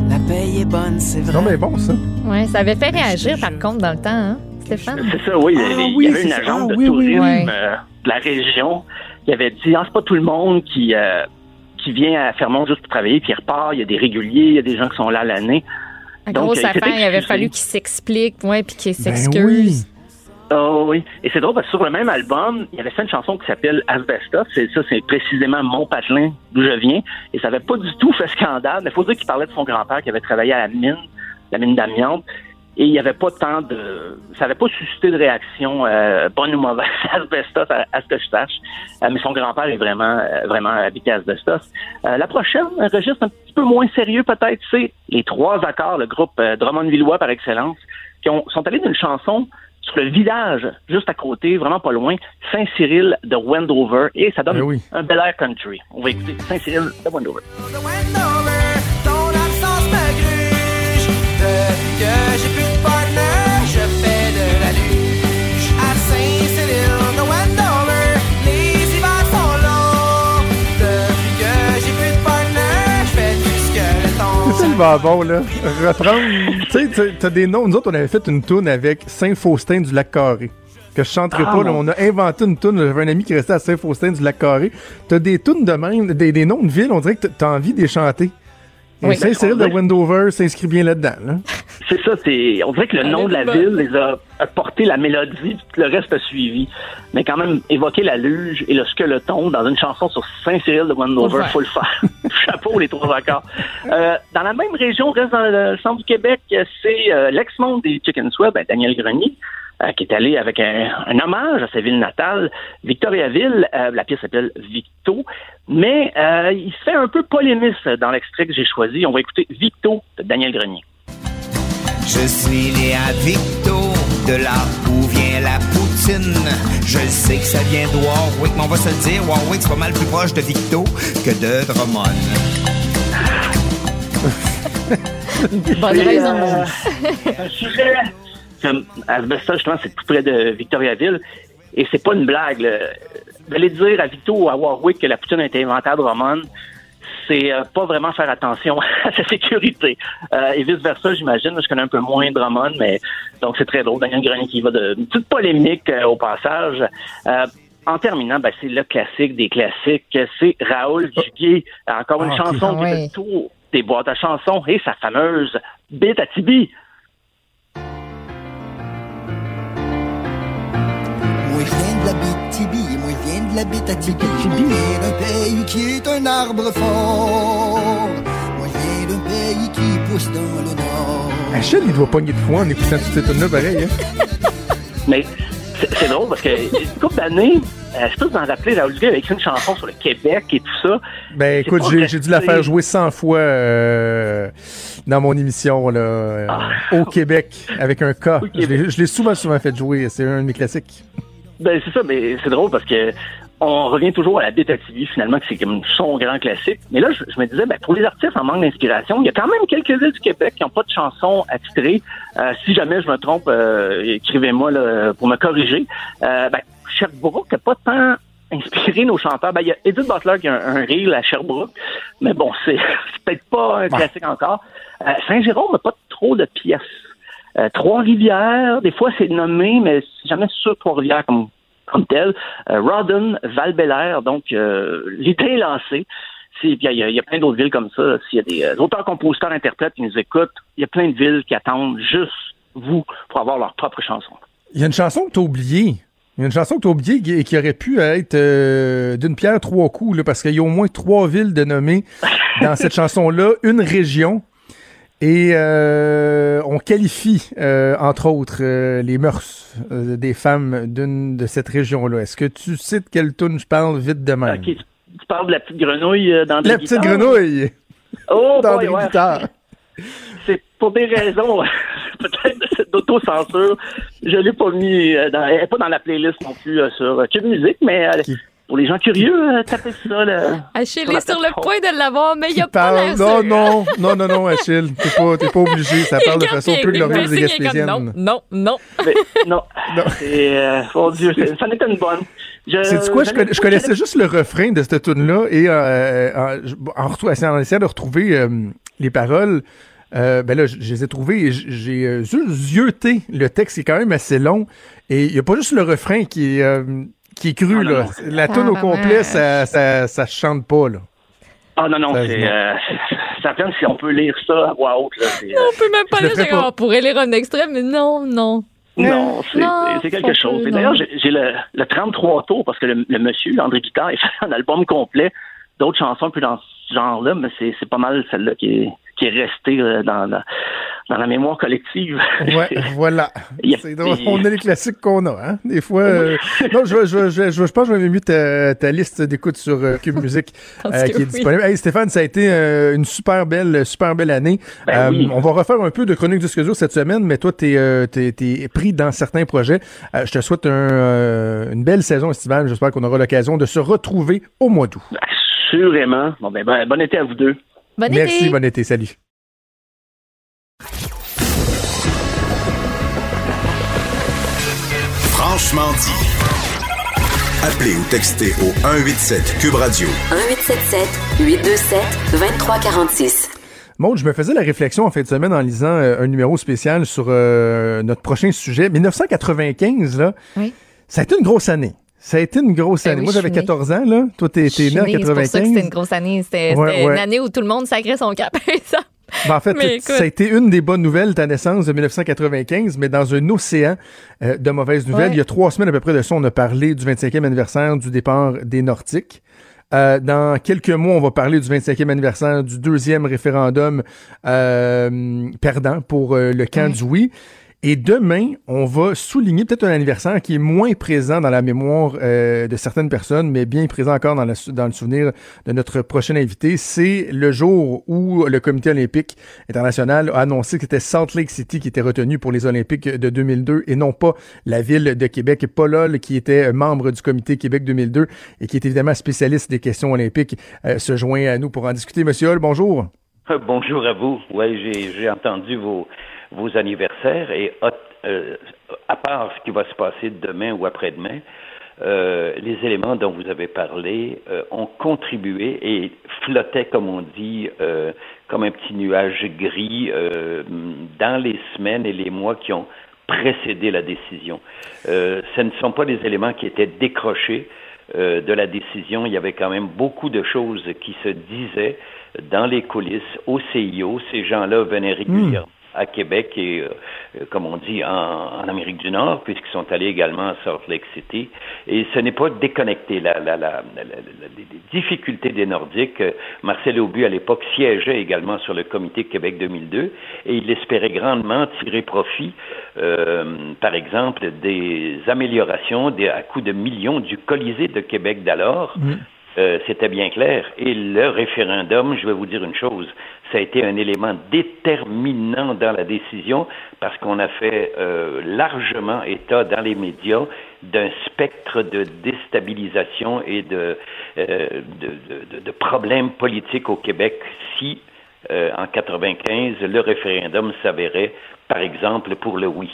La paye est bonne, c'est vrai. Non mais bon ça. Ouais, ça avait fait réagir par contre dans le temps, hein, Stéphane? C'est ça, oui. Il y avait une agence de tourisme de la région qui avait dit, c'est pas tout le monde qui vient à Fermont juste pour travailler, puis il repart, il y a des réguliers, il y a des gens qui sont là l'année. En gros, il avait fallu qu'ils s'expliquent, puis qu'ils s'excusent. Oh oui, et c'est drôle parce que sur le même album, il y avait fait une chanson qui s'appelle Asbestos, c'est précisément mon patelin d'où je viens, et ça avait pas du tout fait scandale, mais faut dire qu'il parlait de son grand-père qui avait travaillé à la mine d'amiante, et il y avait pas tant de... ça avait pas suscité de réaction bonne ou mauvaise Asbestos à ce que je sache, mais son grand-père est vraiment habité à Asbestos. La prochaine, un registre un petit peu moins sérieux peut-être, c'est les Trois Accords, le groupe Drummondvillois par excellence, qui sont allés d'une chanson sur le village, juste à côté, vraiment pas loin, Saint-Cyril de Wendover. Et ça donne un bel air country. On va écouter Saint-Cyril de Wendover. Bon, là, reprendre. Tu sais, t'as des noms. Nous autres, on avait fait une toune avec Saint-Faustin du Lac-Carré. Que je chanterai pas, là. On a inventé une toune. J'avais un ami qui restait à Saint-Faustin du Lac-Carré. T'as des tounes de même, des noms de villes, on dirait que t'as envie de les chanter. Oui, Saint-Cyril de Wendover s'inscrit bien là-dedans, là. C'est ça, on dirait que le nom de la ville les a porté la mélodie, puis le reste a suivi. Mais quand même, évoquer la luge et le skeleton dans une chanson sur Saint-Cyril de Wendover, faut le faire. Chapeau, les Trois Accords. Dans la même région, reste dans le centre du Québec, c'est l'ex-monde des Chicken Swab, Daniel Grenier, qui est allé avec un hommage à sa ville natale, Victoriaville. La pièce s'appelle Victo. Mais il fait un peu polémiste dans l'extrait que j'ai choisi. On va écouter Victo de Daniel Grenier. Je suis né à Victo, de là où vient la poutine. Je sais que ça vient de Warwick, mais on va se le dire, Warwick, c'est pas mal plus proche de Victo que de Drummond. Bonne raison. Un sujet... Asbestos, justement, c'est tout près de Victoriaville. Et c'est pas une blague, là. D'aller dire à Victo ou à Warwick que la poutine a été inventée à Drummond, c'est pas vraiment faire attention à sa sécurité. Et vice-versa, j'imagine. Je connais un peu moins Drummond, mais donc c'est très drôle. Daniel Grenier qui va de une petite polémique au passage. En terminant, c'est le classique des classiques. C'est Raoul Duguay. Encore une chanson qui fait le tour des boîtes à chansons et sa fameuse Bite à Tibi. Moi, je viens de la Bitibi, moi, je viens de la Bitibi. Je viens d'un pays qui est un arbre fort. Moi, je viens d'un pays qui pousse dans le nord. Achille, il doit pogner de foin en écoutant tout cet homme-là, pareil. Hein? Mais c'est drôle parce que une couple d'années, je peux vous en rappeler, Raoul Duguay avait écrit une chanson sur le Québec et tout ça. Ben écoute, j'ai dû la faire jouer 100 fois dans mon émission là, au Québec, avec un K. Je l'ai souvent fait jouer, c'est un de mes classiques. Ben c'est ça, mais c'est drôle parce que on revient toujours à la Bite à Tibi, finalement, que c'est comme son grand classique. Mais là, je me disais, pour les artistes en manque d'inspiration, il y a quand même quelques villes du Québec qui n'ont pas de chansons attitrées. Si jamais je me trompe, écrivez-moi là, pour me corriger. Sherbrooke n'a pas tant inspiré nos chanteurs. Il y a Edith Butler qui a un reel à Sherbrooke, mais bon, c'est peut-être pas un classique encore. Saint-Jérôme n'a pas trop de pièces. Trois-Rivières, des fois c'est nommé, mais c'est jamais sur Trois-Rivières comme tel. Rawdon, Val-Bélair, donc l'idée est lancée. Il y a plein d'autres villes comme ça. S'il y a des auteurs, compositeurs, interprètes qui nous écoutent, il y a plein de villes qui attendent juste vous pour avoir leur propre chanson. Il y a une chanson que t'as oubliée. Et qui aurait pu être d'une pierre trois coups, là, parce qu'il y a au moins trois villes de nommées dans cette chanson-là, une région. Et on qualifie, entre autres, les mœurs des femmes de cette région-là. Est-ce que tu sais de quelle toune je parle vite de même? Okay. Tu parles de la petite grenouille d'André Guitard? La petite grenouille! Oh, d'André Guitard! C'est pour des raisons peut-être d'autocensure. Je l'ai pas mis, elle n'est pas dans la playlist non plus sur QUB Musique, mais... Pour les gens curieux, tapez ça, là. Achille est sur le point de l'avoir, mais il n'y a pas l'air sûr. Non, Achille, t'es pas obligé. Ça parle de façon plus glorieuse des Gaspésiennes. Non. Mais, non. Mon Dieu, ça n'était une bonne. C'est quoi? Je connaissais juste le refrain de cette tune-là et en essayant de retrouver les paroles, là, je les ai trouvées et j'ai zioté le texte qui est quand même assez long. Et il n'y a pas juste le refrain qui est... qui est cru, là. La toune au complet, ça chante pas, là. Ah non, c'est... ça peine si on peut lire ça à voix haute, là. On peut même pas lire, on pourrait lire un extrait, mais non. Non, c'est quelque chose. Et d'ailleurs, j'ai le 33 tours, parce que le monsieur, André Guitard, il fait un album complet d'autres chansons plus dans ce genre-là, mais c'est pas mal celle-là qui est restée dans la mémoire collective. Ouais, voilà. C'est drôle. On a les classiques qu'on a, hein. Des fois, non, je pense que je vais mieux ta liste d'écoute sur QUB Musique qui est disponible. Hey, Stéphane, ça a été une super belle année. Ben oui. On va refaire un peu de chronique disque dur cette semaine, mais toi, t'es pris dans certains projets. Je te souhaite une belle saison estivale. J'espère qu'on aura l'occasion de se retrouver au mois d'août. Assurément. Bon, ben, bon été à vous deux. Merci, bon été. Salut. Franchement dit. Appelez ou textez au 187 QUB Radio. 1877-827-2346. Maude, je me faisais la réflexion en fin de semaine en lisant un numéro spécial sur notre prochain sujet. 1995, là, oui. Ça a été une grosse année. Ça a été une grosse année. Oui, moi, j'avais 14 ans, là. Toi, t'es né en 95. C'est pour ça que c'était une grosse année. C'était une année où tout le monde sacrait son cap. Ben en fait, ça a été une des bonnes nouvelles, ta naissance de 1995, mais dans un océan de mauvaises nouvelles. Ouais. Il y a 3 semaines à peu près de ça, on a parlé du 25e anniversaire du départ des Nordiques. Dans quelques mois, on va parler du 25e anniversaire du deuxième référendum perdant pour le camp du oui. Et demain, on va souligner peut-être un anniversaire qui est moins présent dans la mémoire de certaines personnes, mais bien présent encore dans le souvenir de notre prochain invité. C'est le jour où le Comité olympique international a annoncé que c'était Salt Lake City qui était retenu pour les Olympiques de 2002 et non pas la ville de Québec. Paul Ohl, qui était membre du Comité Québec 2002 et qui est évidemment spécialiste des questions olympiques, se joint à nous pour en discuter. Monsieur Ohl, bonjour. Bonjour à vous. Oui, j'ai entendu vos anniversaires et à part ce qui va se passer demain ou après-demain, les éléments dont vous avez parlé ont contribué et flottaient, comme on dit, comme un petit nuage gris dans les semaines et les mois qui ont précédé la décision. Ce ne sont pas des éléments qui étaient décrochés de la décision. Il y avait quand même beaucoup de choses qui se disaient dans les coulisses au CIO. Ces gens-là venaient régulièrement à Québec et, comme on dit, en Amérique du Nord, puisqu'ils sont allés également à Salt Lake City. Et ce n'est pas déconnecté. Les difficultés des Nordiques, Marcel Aubu, à l'époque, siégeait également sur le Comité Québec 2002 et il espérait grandement tirer profit, par exemple, des améliorations à coups de millions du Colisée de Québec d'alors. C'était bien clair. Et le référendum, je vais vous dire une chose, ça a été un élément déterminant dans la décision parce qu'on a fait largement état dans les médias d'un spectre de déstabilisation et de problèmes politiques au Québec si, en 1995, le référendum s'avérait, par exemple, pour le oui.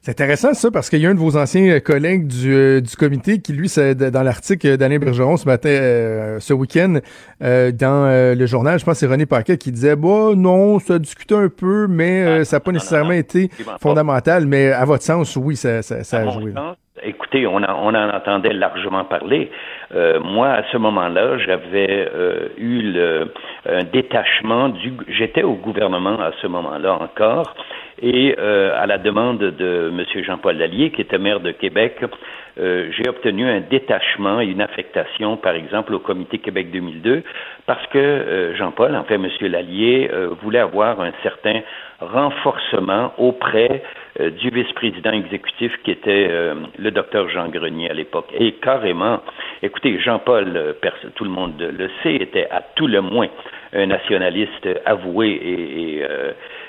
C'est intéressant ça, parce qu'il y a un de vos anciens collègues du comité qui, lui, dans l'article d'Alain Bergeron ce week-end, dans le journal, je pense que c'est René Paquet qui disait « Bah non, ça discutait un peu, mais ça n'a pas nécessairement été fondamental, mais à votre sens, oui, ça a joué. » Écoutez, on en entendait largement parler. Moi, à ce moment-là, j'avais eu un détachement j'étais au gouvernement à ce moment-là encore, et à la demande de M. Jean-Paul Lallier, qui était maire de Québec, j'ai obtenu un détachement et une affectation, par exemple, au Comité Québec 2002, parce que Jean-Paul, en fait, M. Lallier, voulait avoir un certain renforcement auprès du vice-président exécutif qui était le docteur Jean Grenier à l'époque. Et carrément, écoutez, Jean-Paul, tout le monde le sait, était à tout le moins un nationaliste avoué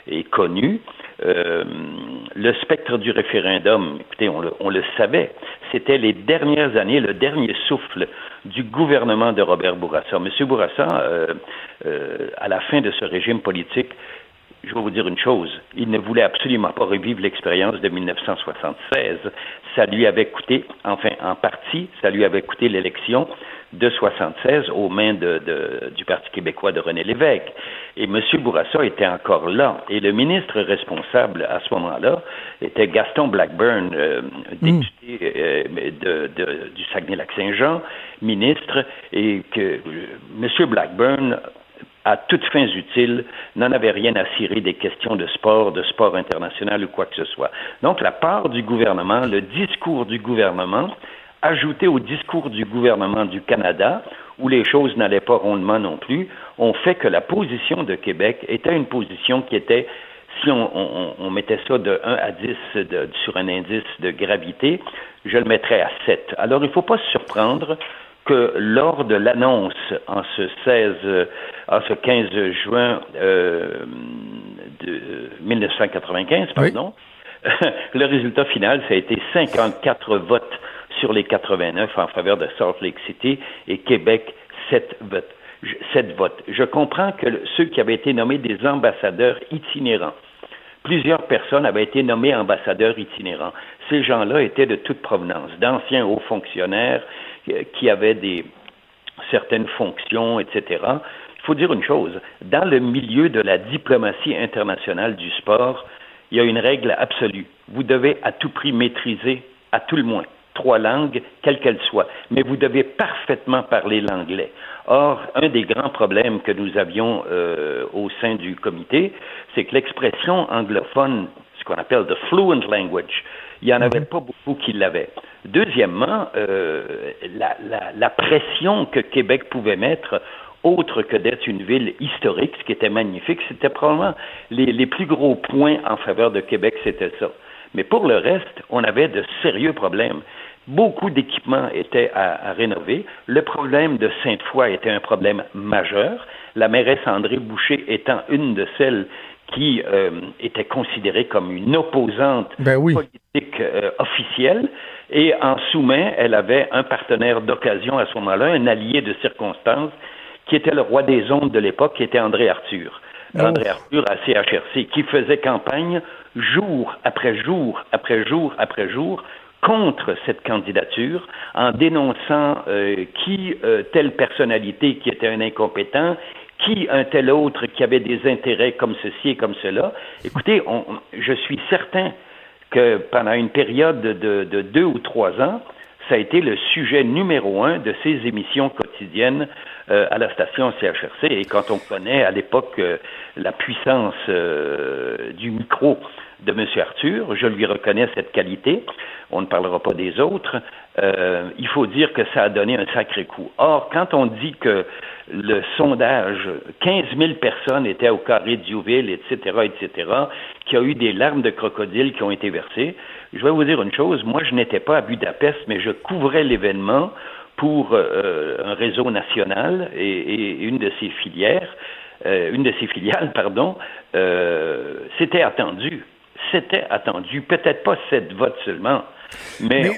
et connu. Le spectre du référendum, écoutez, on le savait, c'était les dernières années, le dernier souffle du gouvernement de Robert Bourassa. Monsieur Bourassa, à la fin de ce régime politique, je vais vous dire une chose, il ne voulait absolument pas revivre l'expérience de 1976. Ça lui avait coûté, enfin, en partie, ça lui avait coûté l'élection de 1976 aux mains du Parti québécois de René Lévesque. Et M. Bourassa était encore là. Et le ministre responsable à ce moment-là était Gaston Blackburn, député du Saguenay-Lac-Saint-Jean, ministre, et que M. Blackburn à toutes fins utiles, n'en avait rien à cirer des questions de sport international ou quoi que ce soit. Donc, la part du gouvernement, le discours du gouvernement, ajouté au discours du gouvernement du Canada, où les choses n'allaient pas rondement non plus, ont fait que la position de Québec était une position qui était, si on mettait ça de 1 à 10 sur un indice de gravité, je le mettrais à 7. Alors, il ne faut pas se surprendre que lors de l'annonce en ce 15 juin 1995, pardon, oui. Le résultat final, ça a été 54 votes sur les 89 en faveur de Salt Lake City et Québec, 7 votes. Je comprends que ceux qui avaient été nommés des ambassadeurs itinérants, plusieurs personnes avaient été nommées ambassadeurs itinérants. Ces gens-là étaient de toute provenance, d'anciens hauts fonctionnaires qui avaient certaines fonctions, etc. Il faut dire une chose, dans le milieu de la diplomatie internationale du sport, il y a une règle absolue. Vous devez à tout prix maîtriser, à tout le moins, 3 langues, quelles qu'elles soient, mais vous devez parfaitement parler l'anglais. Or, un des grands problèmes que nous avions au sein du comité, c'est que l'expression anglophone, ce qu'on appelle the fluent language, il n'y en avait pas beaucoup qui l'avaient. Deuxièmement, la pression que Québec pouvait mettre, autre que d'être une ville historique, ce qui était magnifique, c'était probablement les plus gros points en faveur de Québec, c'était ça. Mais pour le reste, on avait de sérieux problèmes. Beaucoup d'équipements étaient à rénover. Le problème de Sainte-Foy était un problème majeur. La mairesse André Boucher étant une de celles qui était considérée comme une opposante politique officielle. Et en sous-main, elle avait un partenaire d'occasion à ce moment-là, un allié de circonstance, qui était le roi des ondes de l'époque, qui était André Arthur. André Arthur à CHRC, qui faisait campagne jour après jour, après jour, après jour, contre cette candidature, en dénonçant telle personnalité qui était un incompétent, qui un tel autre qui avait des intérêts comme ceci et comme cela. Écoutez, je suis certain que pendant une période de 2 ou 3 ans, ça a été le sujet numéro 1 de ces émissions quotidiennes à la station CHRC. Et quand on connaît à l'époque la puissance du micro de M. Arthur, je lui reconnais cette qualité, on ne parlera pas des autres, il faut dire que ça a donné un sacré coup. Or, quand on dit que le sondage, 15 000 personnes étaient au carré d'Youville, etc., etc., qui a eu des larmes de crocodile qui ont été versées, je vais vous dire une chose, moi je n'étais pas à Budapest, mais je couvrais l'événement pour un réseau national et une de ses filiales, c'était attendu. C'était attendu, peut-être pas 7 votes seulement. Mais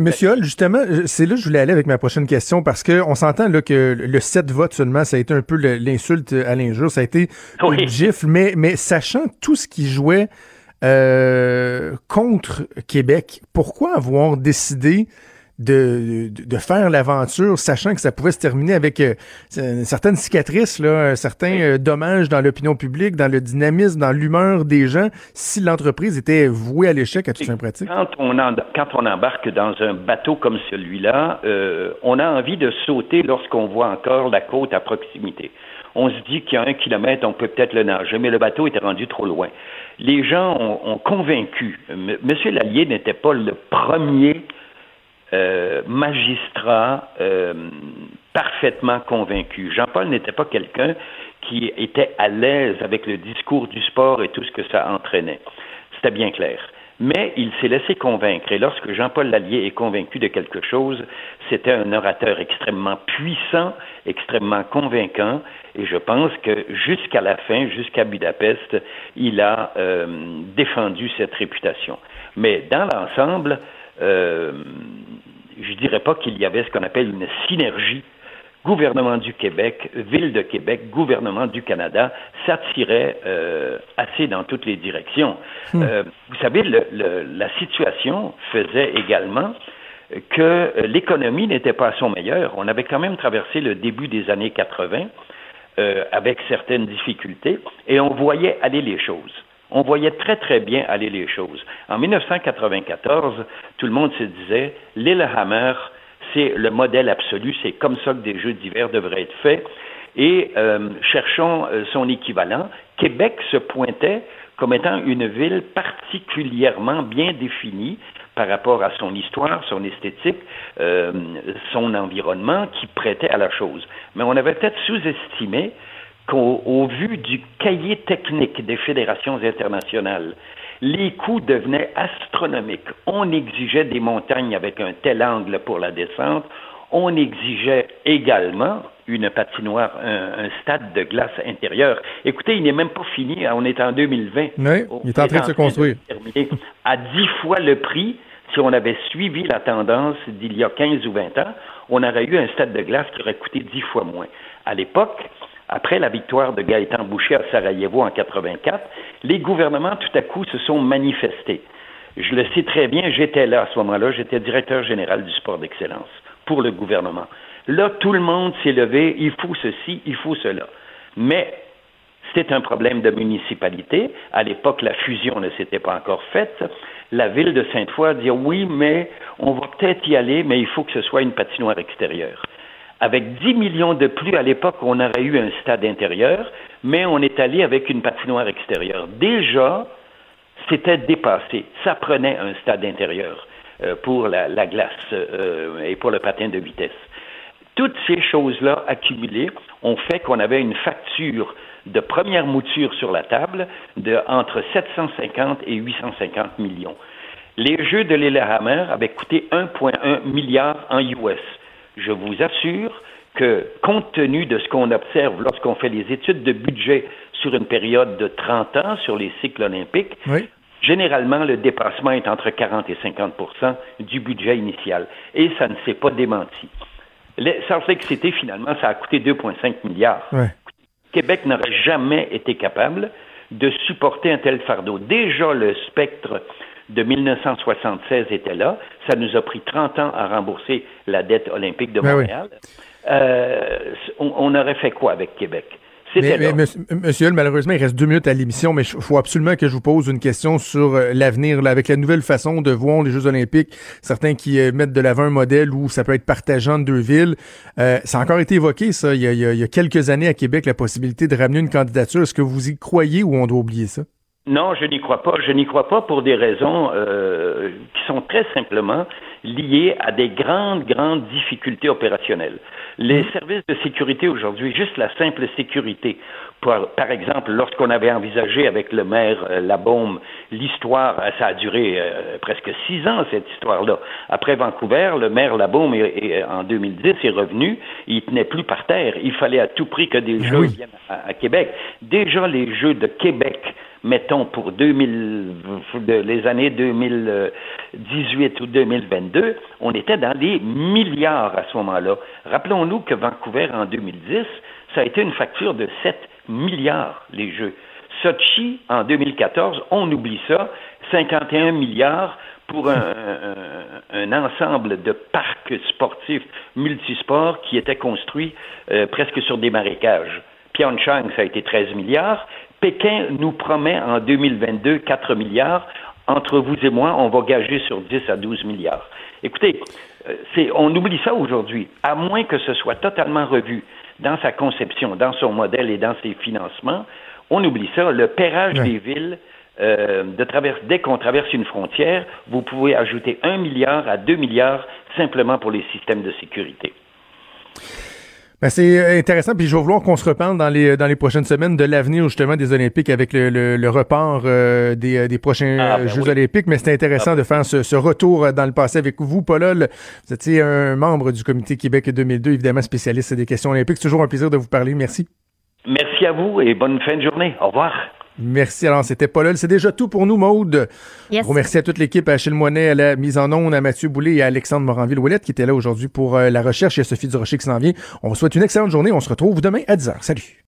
Monsieur Holl, justement, c'est là que je voulais aller avec ma prochaine question, parce qu'on s'entend là, que le 7 votes seulement, ça a été un peu l'insulte à l'injure, ça a été une gifle, mais sachant tout ce qui jouait contre Québec, pourquoi avoir décidé de faire l'aventure, sachant que ça pouvait se terminer avec certaines cicatrices, certains dommages dans l'opinion publique, dans le dynamisme, dans l'humeur des gens, si l'entreprise était vouée à l'échec à toute fin pratique? Quand on embarque dans un bateau comme celui-là, on a envie de sauter lorsqu'on voit encore la côte à proximité. On se dit qu'il y a 1 kilomètre, on peut-être le nager, mais le bateau était rendu trop loin. Les gens ont convaincu. Monsieur Lallier n'était pas le premier magistrat parfaitement convaincu. Jean-Paul n'était pas quelqu'un qui était à l'aise avec le discours du sport et tout ce que ça entraînait. C'était bien clair. Mais il s'est laissé convaincre. Et lorsque Jean-Paul Lallier est convaincu de quelque chose, c'était un orateur extrêmement puissant, extrêmement convaincant. Et je pense que jusqu'à la fin, jusqu'à Budapest, il a défendu cette réputation. Mais dans l'ensemble, je ne dirais pas qu'il y avait ce qu'on appelle une synergie. Gouvernement du Québec, Ville de Québec, gouvernement du Canada, ça tirait assez dans toutes les directions. Vous savez, la situation faisait également que l'économie n'était pas à son meilleur. On avait quand même traversé le début des années 80 avec certaines difficultés et on voyait aller les choses. On voyait très, très bien aller les choses. En 1994, tout le monde se disait « Lillehammer, c'est le modèle absolu, c'est comme ça que des jeux d'hiver devraient être faits ». et cherchons son équivalent, Québec se pointait comme étant une ville particulièrement bien définie par rapport à son histoire, son esthétique, son environnement qui prêtait à la chose. Mais on avait peut-être sous-estimé qu'au vu du cahier technique des fédérations internationales, les coûts devenaient astronomiques. On exigeait des montagnes avec un tel angle pour la descente. On exigeait également une patinoire, un stade de glace intérieur. Écoutez, il n'est même pas fini. On est en 2020. Oui, il est en train de se construire. À 10 fois le prix, si on avait suivi la tendance d'il y a 15 ou 20 ans, on aurait eu un stade de glace qui aurait coûté 10 fois moins. À l'époque, après la victoire de Gaëtan Boucher à Sarajevo en 1984, les gouvernements tout à coup se sont manifestés. Je le sais très bien, j'étais là à ce moment-là, j'étais directeur général du sport d'excellence pour le gouvernement. Là, tout le monde s'est levé, il faut ceci, il faut cela. Mais c'était un problème de municipalité. À l'époque, la fusion ne s'était pas encore faite. La ville de Sainte-Foy dit « oui, mais on va peut-être y aller, mais il faut que ce soit une patinoire extérieure ». Avec 10 millions de plus, à l'époque, on aurait eu un stade intérieur, mais on est allé avec une patinoire extérieure. Déjà, c'était dépassé. Ça prenait un stade intérieur pour la glace et pour le patin de vitesse. Toutes ces choses-là accumulées ont fait qu'on avait une facture de première mouture sur la table de entre 750 et 850 millions. Les Jeux de Lillehammer avaient coûté 1,1 milliard en US. Je vous assure que, compte tenu de ce qu'on observe lorsqu'on fait les études de budget sur une période de 30 ans, sur les cycles olympiques, oui, généralement, le dépassement est entre 40 et 50 % du budget initial. Et ça ne s'est pas démenti. Salt Lake City, finalement, ça a coûté 2,5 milliards. Oui. Québec n'aurait jamais été capable de supporter un tel fardeau. Déjà, le spectre de 1976 était là. Ça nous a pris 30 ans à rembourser la dette olympique de Montréal. Oui. On aurait fait quoi avec Québec? Monsieur Hull, malheureusement, il reste 2 minutes à l'émission, mais il faut absolument que je vous pose une question sur l'avenir, là, avec la nouvelle façon de voir les Jeux Olympiques. Certains qui mettent de l'avant un modèle où ça peut être partageant de deux villes. Ça a encore été évoqué, ça, il y a quelques années à Québec, la possibilité de ramener une candidature. Est-ce que vous y croyez ou on doit oublier ça? Non, je n'y crois pas. Je n'y crois pas pour des raisons qui sont très simplement liées à des grandes difficultés opérationnelles. Les services de sécurité aujourd'hui, juste la simple sécurité, par exemple, lorsqu'on avait envisagé avec le maire Labeaume l'histoire, ça a duré presque 6 ans cette histoire-là. Après Vancouver, le maire Labeaume, en 2010, est revenu, il tenait plus par terre. Il fallait à tout prix que des Jeux viennent à Québec. Déjà, les Jeux de Québec, mettons pour les années 2018 ou 2022, on était dans les milliards à ce moment-là. Rappelons-nous que Vancouver, en 2010, ça a été une facture de 7 milliards, les Jeux. Sochi, en 2014, on oublie ça, 51 milliards pour un ensemble de parcs sportifs multisports qui étaient construits presque sur des marécages. Pyeongchang, ça a été 13 milliards. Pékin nous promet en 2022 4 milliards. Entre vous et moi, on va gager sur 10 à 12 milliards. Écoutez, on oublie ça aujourd'hui, à moins que ce soit totalement revu dans sa conception, dans son modèle et dans ses financements. On oublie ça. Le pérage des villes, dès qu'on traverse une frontière, vous pouvez ajouter 1 milliard à 2 milliards simplement pour les systèmes de sécurité. Ben c'est intéressant, puis je vais vouloir qu'on se reparle dans les prochaines semaines de l'avenir justement des Olympiques avec le report des prochains Jeux Olympiques, mais c'était intéressant de faire ce retour dans le passé avec vous, Paul Ohl. Vous étiez un membre du Comité Québec 2002, évidemment spécialiste des questions olympiques. C'est toujours un plaisir de vous parler. Merci. Merci à vous et bonne fin de journée. Au revoir. Merci. Alors, c'était Paul Ohl. C'est déjà tout pour nous, Maude. Yes. Remercie à toute l'équipe, à Achille Moinet, à la mise en onde, à Mathieu Boulay et à Alexandre Moranville-Ouellette qui étaient là aujourd'hui pour la recherche et à Sophie Durocher qui s'en vient. On vous souhaite une excellente journée. On se retrouve demain à 10h. Salut.